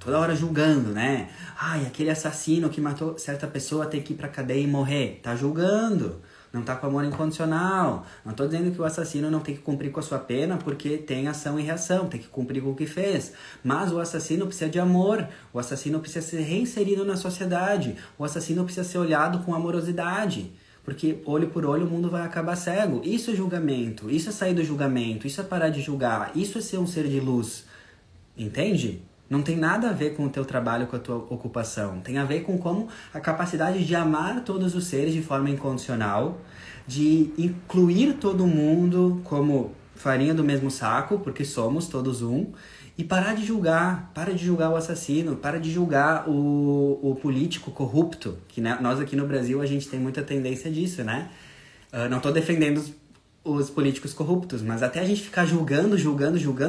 toda hora julgando, né? Ai, aquele assassino que matou certa pessoa tem que ir pra cadeia e morrer. Tá julgando, não tá com amor incondicional. Não tô dizendo que o assassino não tem que cumprir com a sua pena porque tem ação e reação, tem que cumprir com o que fez. Mas o assassino precisa de amor, o assassino precisa ser reinserido na sociedade, o assassino precisa ser olhado com amorosidade. Porque olho por olho o mundo vai acabar cego. Isso é julgamento, isso é sair do julgamento, isso é parar de julgar, isso é ser um ser de luz. Entende? Não tem nada a ver com o teu trabalho, com a tua ocupação. Tem a ver com como a capacidade de amar todos os seres de forma incondicional, de incluir todo mundo como farinha do mesmo saco, porque somos todos um, e parar de julgar. Para de julgar o assassino, para de julgar o político corrupto, que nós aqui no Brasil a gente tem muita tendência disso, né? Não tô defendendo os políticos corruptos, mas até a gente ficar julgando,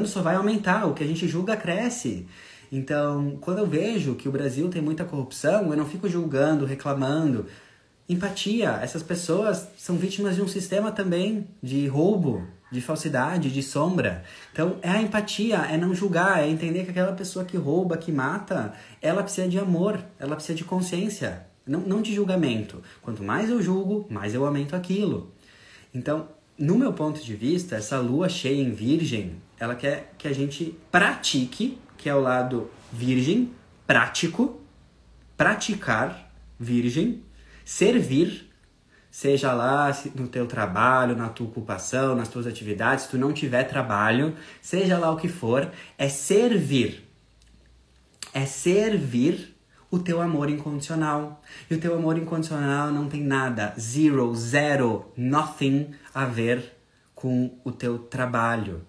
só vai aumentar. O que a gente julga cresce. Então, quando eu vejo que o Brasil tem muita corrupção, eu não fico julgando, reclamando. Empatia. Essas pessoas são vítimas de um sistema também de roubo, de falsidade, de sombra. Então, é a empatia, é não julgar, é entender que aquela pessoa que rouba, que mata, ela precisa de amor, ela precisa de consciência, não de julgamento. Quanto mais eu julgo, mais eu aumento aquilo. Então, no meu ponto de vista, essa lua cheia em Virgem, ela quer que a gente pratique, que é o lado virgem, prático, praticar, virgem, servir, seja lá no teu trabalho, na tua ocupação, nas tuas atividades, se tu não tiver trabalho, seja lá o que for, é servir. É servir o teu amor incondicional. E o teu amor incondicional não tem nada, zero, nothing a ver com o teu trabalho.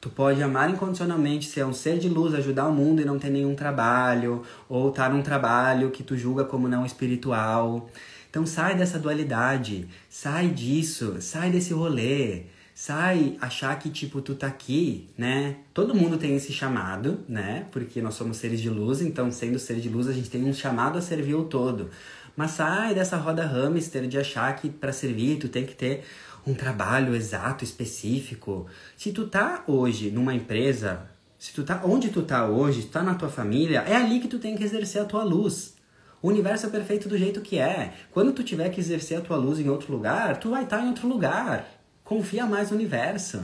Tu pode amar incondicionalmente, ser um ser de luz, ajudar o mundo e não ter nenhum trabalho, ou estar num trabalho que tu julga como não espiritual. Então sai dessa dualidade, sai disso, sai desse rolê, sai achar que tipo tu tá aqui, né? Todo mundo tem esse chamado, né? Porque nós somos seres de luz, então sendo ser de luz a gente tem um chamado a servir o todo. Mas sai dessa roda hamster de achar que para servir tu tem que ter um trabalho exato, específico. Se tu tá hoje numa empresa, se tu tá onde tu tá hoje, tu tá na tua família, é ali que tu tem que exercer a tua luz. O universo é perfeito do jeito que é. Quando tu tiver que exercer a tua luz em outro lugar, tu vai estar em outro lugar. Confia mais no universo.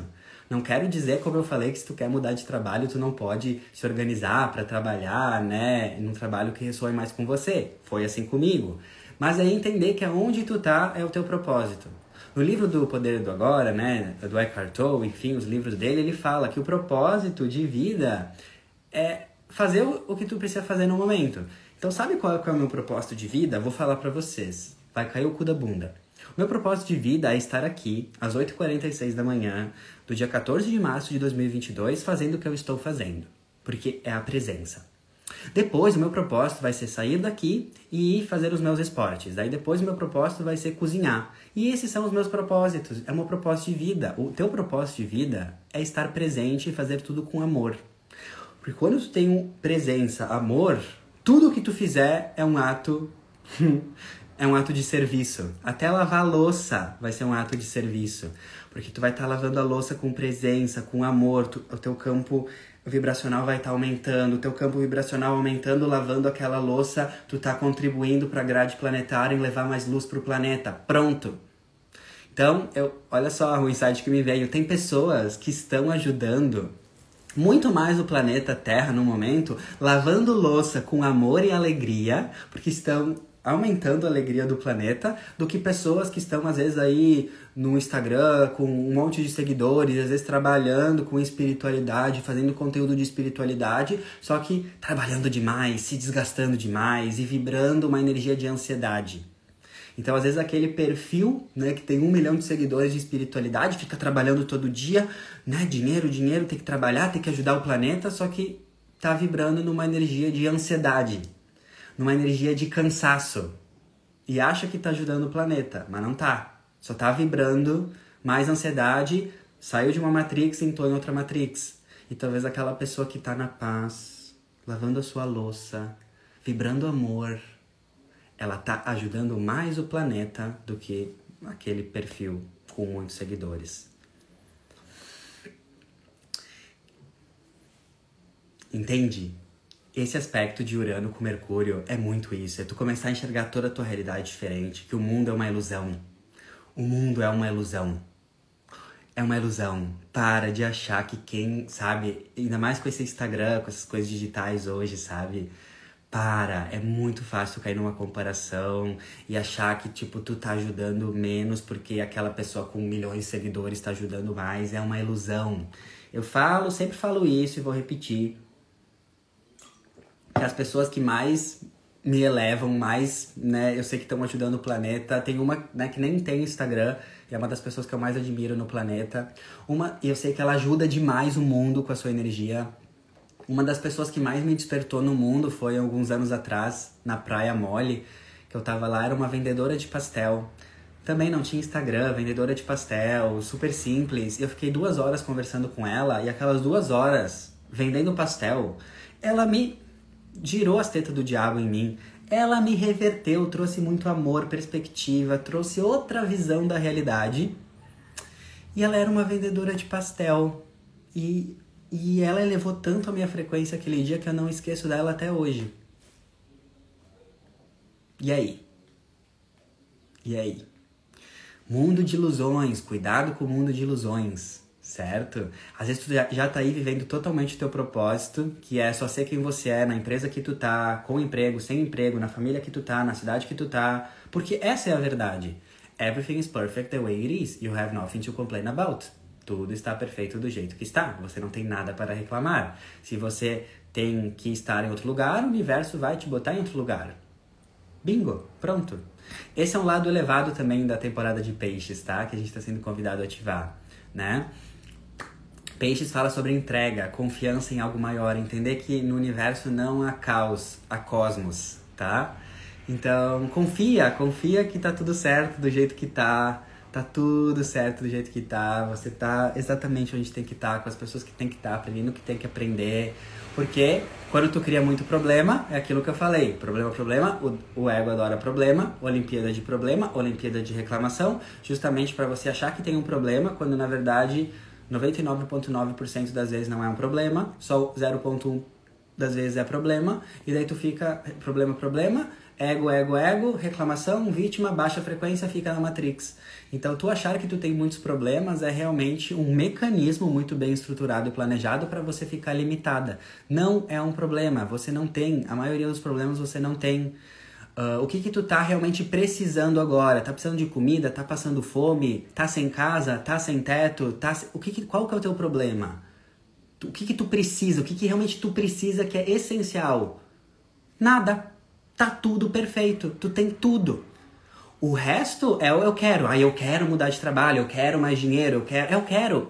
Não quero dizer, como eu falei, que se tu quer mudar de trabalho, tu não pode se organizar para trabalhar, né, num trabalho que ressoe mais com você. Foi assim comigo. Mas é entender que aonde tu tá é o teu propósito. No livro do Poder do Agora, né, do Eckhart Tolle, enfim, os livros dele, ele fala que o propósito de vida é fazer o que tu precisa fazer no momento. Então, sabe qual é o meu propósito de vida? Vou falar pra vocês. Vai cair o cu da bunda. O meu propósito de vida é estar aqui, às 8h46 da manhã, do dia 14 de março de 2022, fazendo o que eu estou fazendo. Porque é a presença. Depois, o meu propósito vai ser sair daqui e ir fazer os meus esportes. Daí, depois, o meu propósito vai ser cozinhar. E esses são os meus propósitos. É o meu propósito de vida. O teu propósito de vida é estar presente e fazer tudo com amor. Porque quando tu tem presença, amor... Tudo que tu fizer é um ato de serviço. Até lavar a louça vai ser um ato de serviço. Porque tu vai estar lavando a louça com presença, com amor. O teu campo vibracional vai estar aumentando. O teu campo vibracional aumentando, lavando aquela louça. Tu tá contribuindo para a grade planetária em levar mais luz pro planeta. Pronto! Então, olha só o insight que me veio. Tem pessoas que estão ajudando... muito mais o planeta Terra no momento, lavando louça com amor e alegria, porque estão aumentando a alegria do planeta, do que pessoas que estão, às vezes, aí no Instagram, com um monte de seguidores, às vezes trabalhando com espiritualidade, fazendo conteúdo de espiritualidade, só que trabalhando demais, se desgastando demais e vibrando uma energia de ansiedade. Então, às vezes, aquele perfil, né, que tem 1 milhão de seguidores de espiritualidade, fica trabalhando todo dia, né, dinheiro, tem que trabalhar, tem que ajudar o planeta, só que tá vibrando numa energia de ansiedade, numa energia de cansaço. E acha que tá ajudando o planeta, mas não tá. Só tá vibrando mais ansiedade, saiu de uma matrix e entrou em outra matrix. E talvez aquela pessoa que tá na paz, lavando a sua louça, vibrando amor, ela tá ajudando mais o planeta do que aquele perfil com muitos seguidores. Entende? Esse aspecto de Urano com Mercúrio é muito isso. É tu começar a enxergar toda a tua realidade diferente, que o mundo é uma ilusão. O mundo é uma ilusão. É uma ilusão. Para de achar que quem, sabe, ainda mais com esse Instagram, com essas coisas digitais hoje, sabe... Para, é muito fácil cair numa comparação e achar que, tipo, tu tá ajudando menos porque aquela pessoa com milhões de seguidores tá ajudando mais. É uma ilusão. Eu sempre falo isso e vou repetir. Que as pessoas que mais me elevam, mais, né, eu sei que estão ajudando o planeta. Tem uma, né, que nem tem Instagram e é uma das pessoas que eu mais admiro no planeta. E eu sei que ela ajuda demais o mundo com a sua energia. Uma das pessoas que mais me despertou no mundo foi alguns anos atrás, na Praia Mole, que eu tava lá, era uma vendedora de pastel. Também não tinha Instagram, vendedora de pastel, super simples. Eu fiquei 2 horas conversando com ela, e aquelas 2 horas vendendo pastel, ela me girou as tetas do diabo em mim. Ela me reverteu, trouxe muito amor, perspectiva, trouxe outra visão da realidade. E ela era uma vendedora de pastel. E ela elevou tanto a minha frequência aquele dia que eu não esqueço dela até hoje. E aí? E aí? Mundo de ilusões. Cuidado com o mundo de ilusões, certo? Às vezes tu já tá aí vivendo totalmente o teu propósito, que é só ser quem você é, na empresa que tu tá, com emprego, sem emprego, na família que tu tá, na cidade que tu tá. Porque essa é a verdade. Everything is perfect the way it is. You have nothing to complain about. Tudo está perfeito do jeito que está. Você não tem nada para reclamar. Se você tem que estar em outro lugar, o universo vai te botar em outro lugar. Bingo! Pronto! Esse é um lado elevado também da temporada de Peixes, tá? Que a gente está sendo convidado a ativar, né? Peixes fala sobre entrega, confiança em algo maior. Entender que no universo não há caos, há cosmos, tá? Então, confia que tá tudo certo do jeito que tá. tá tudo certo do jeito que tá, você tá exatamente onde tem que estar, com as pessoas que tem que estar, aprendendo o que tem que aprender. Porque quando tu cria muito problema, é aquilo que eu falei, problema, o ego adora problema, Olimpíada de reclamação, justamente para você achar que tem um problema, quando na verdade 99,9% das vezes não é um problema, só 0,1% das vezes é problema, e daí tu fica problema, ego, reclamação, vítima, baixa frequência, fica na Matrix. Então, tu achar que tu tem muitos problemas é realmente um mecanismo muito bem estruturado e planejado para você ficar limitada. Não é um problema, você não tem, a maioria dos problemas você não tem. O que tu tá realmente precisando agora? Tá precisando de comida? Tá passando fome? Tá sem casa? Tá sem teto? Qual que é o teu problema? O que tu precisa? O que realmente tu precisa que é essencial? Nada. Tá tudo perfeito, tu tem tudo. O resto é o eu quero. Aí eu quero mudar de trabalho, eu quero mais dinheiro,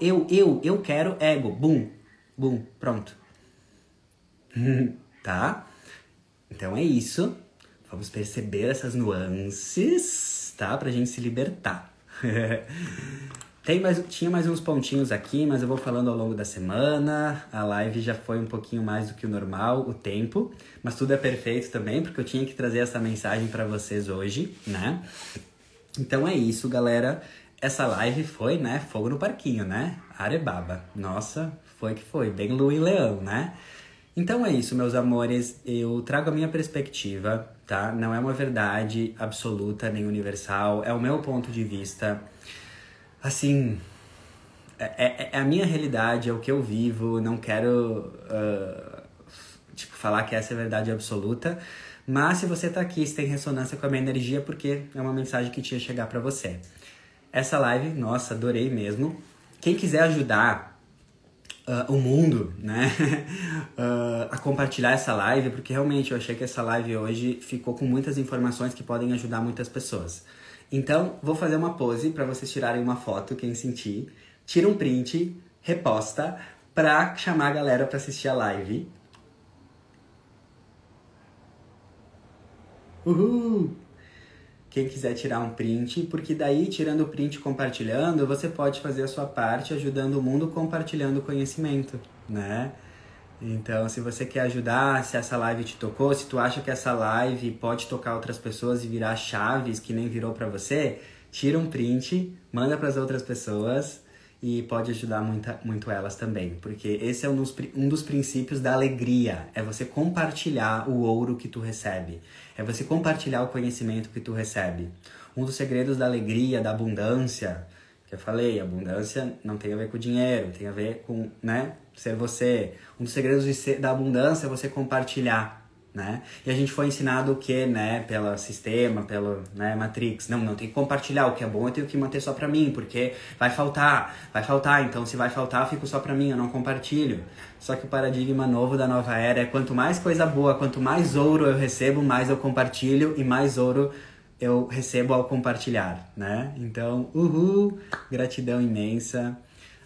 eu quero ego. Bum, pronto. Tá? Então é isso. Vamos perceber essas nuances, tá? Pra gente se libertar. Tinha mais uns pontinhos aqui, mas eu vou falando ao longo da semana. A live já foi um pouquinho mais do que o normal, o tempo. Mas tudo é perfeito também, porque eu tinha que trazer essa mensagem pra vocês hoje, né? Então é isso, galera. Essa live foi, né? Fogo no parquinho, né? Arebaba. Nossa, foi que foi. Bem Lua e Leão, né? Então é isso, meus amores. Eu trago a minha perspectiva, tá? Não é uma verdade absoluta nem universal. É o meu ponto de vista. Assim, é a minha realidade, é o que eu vivo, não quero falar que essa é a verdade absoluta, mas se você tá aqui, se tem ressonância com a minha energia, porque é uma mensagem que tinha que chegar pra você. Essa live, nossa, adorei mesmo. Quem quiser ajudar o mundo, né, a compartilhar essa live, porque realmente eu achei que essa live hoje ficou com muitas informações que podem ajudar muitas pessoas. Então, vou fazer uma pose pra vocês tirarem uma foto, quem sentir. Tira um print, reposta, pra chamar a galera pra assistir a live. Uhul! Quem quiser tirar um print, porque daí, tirando o print e compartilhando, você pode fazer a sua parte ajudando o mundo, compartilhando conhecimento, né? Então, se você quer ajudar, se essa live te tocou, se tu acha que essa live pode tocar outras pessoas e virar chaves que nem virou pra você, tira um print, manda pras outras pessoas e pode ajudar muito elas também. Porque esse é um dos princípios da alegria, é você compartilhar o ouro que tu recebe, é você compartilhar o conhecimento que tu recebe. Um dos segredos da alegria, da abundância, que eu falei, abundância não tem a ver com dinheiro, tem a ver com, né, ser você. Um dos segredos da abundância é você compartilhar, né? E a gente foi ensinado o que, né? Pelo sistema, pelo, né, Matrix. Não tem que compartilhar. O que é bom eu tenho que manter só pra mim, porque vai faltar. Então, se vai faltar, eu fico só pra mim, eu não compartilho. Só que o paradigma novo da nova era é quanto mais coisa boa, quanto mais ouro eu recebo, mais eu compartilho e mais ouro eu recebo ao compartilhar, né? Então, uhul! Gratidão imensa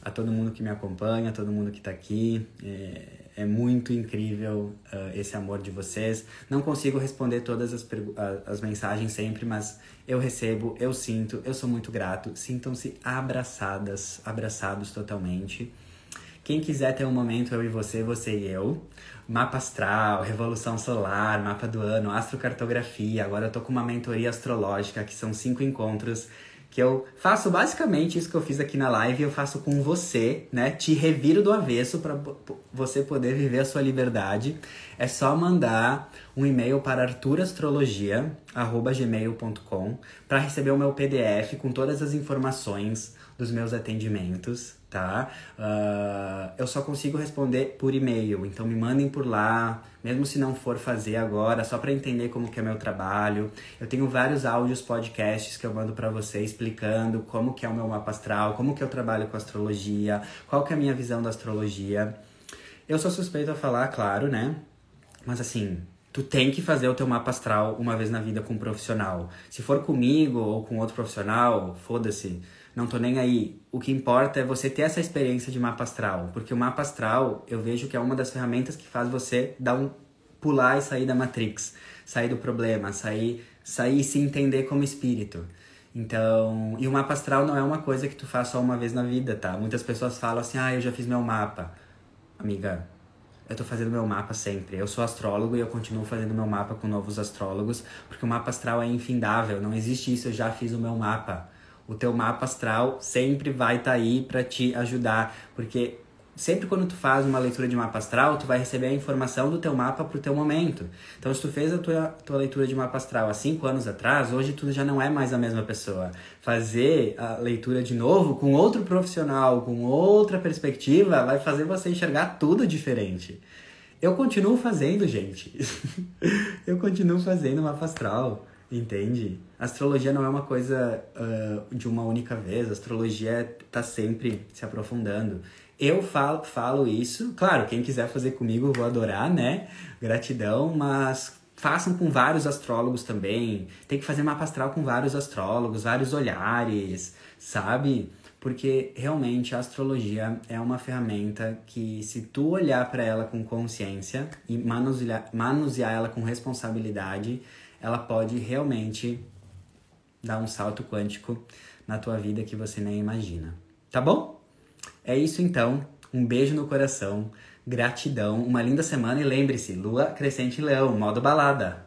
a todo mundo que me acompanha, a todo mundo que tá aqui. É muito incrível esse amor de vocês. Não consigo responder todas as mensagens sempre, mas eu recebo, eu sinto, eu sou muito grato. Sintam-se abraçados totalmente. Quem quiser ter um momento, eu e você e eu, mapa astral, revolução solar, mapa do ano, astrocartografia, agora eu tô com uma mentoria astrológica, que são 5 encontros, que eu faço basicamente isso que eu fiz aqui na live, eu faço com você, né? Te reviro do avesso para você poder viver a sua liberdade. É só mandar um e-mail para arturastrologia@gmail.com para receber o meu PDF com todas as informações dos meus atendimentos, tá? Eu só consigo responder por e-mail, então me mandem por lá, mesmo se não for fazer agora, só para entender como que é meu trabalho. Eu tenho vários áudios, podcasts que eu mando para você explicando como que é o meu mapa astral, como que eu trabalho com astrologia, qual que é a minha visão da astrologia. Eu sou suspeito a falar, claro, né? Mas assim, tu tem que fazer o teu mapa astral uma vez na vida com um profissional. Se for comigo ou com outro profissional, foda-se. Não tô nem aí. O que importa é você ter essa experiência de mapa astral. Porque o mapa astral, eu vejo que é uma das ferramentas que faz você dar pular e sair da Matrix. Sair do problema, sair e se entender como espírito. Então, e o mapa astral não é uma coisa que tu faz só uma vez na vida, tá? Muitas pessoas falam assim, ah, eu já fiz meu mapa. Amiga, eu tô fazendo meu mapa sempre. Eu sou astrólogo e eu continuo fazendo meu mapa com novos astrólogos, porque o mapa astral é infindável, não existe isso, eu já fiz o meu mapa. O teu mapa astral sempre vai estar aí pra te ajudar, porque sempre quando tu faz uma leitura de mapa astral, tu vai receber a informação do teu mapa pro teu momento. Então, se tu fez a tua leitura de mapa astral há 5 anos atrás, hoje tu já não é mais a mesma pessoa. Fazer a leitura de novo com outro profissional, com outra perspectiva, vai fazer você enxergar tudo diferente. Eu continuo fazendo, gente. Eu continuo fazendo mapa astral, entende? Astrologia não é uma coisa de uma única vez. A astrologia tá sempre se aprofundando. Eu falo isso, claro, quem quiser fazer comigo eu vou adorar, né? Gratidão, mas façam com vários astrólogos também. Tem que fazer mapa astral com vários astrólogos, vários olhares, sabe? Porque realmente a astrologia é uma ferramenta que, se tu olhar para ela com consciência e manusear ela com responsabilidade, ela pode realmente dar um salto quântico na tua vida que você nem imagina. Tá bom? É isso então, um beijo no coração, gratidão, uma linda semana e lembre-se, lua crescente em leão, modo balada,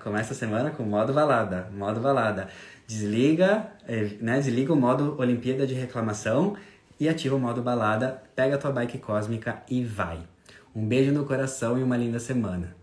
começa a semana com modo balada, desliga, né, desliga o modo Olimpíada de reclamação e ativa o modo balada, pega a tua bike cósmica e vai. Um beijo no coração e uma linda semana.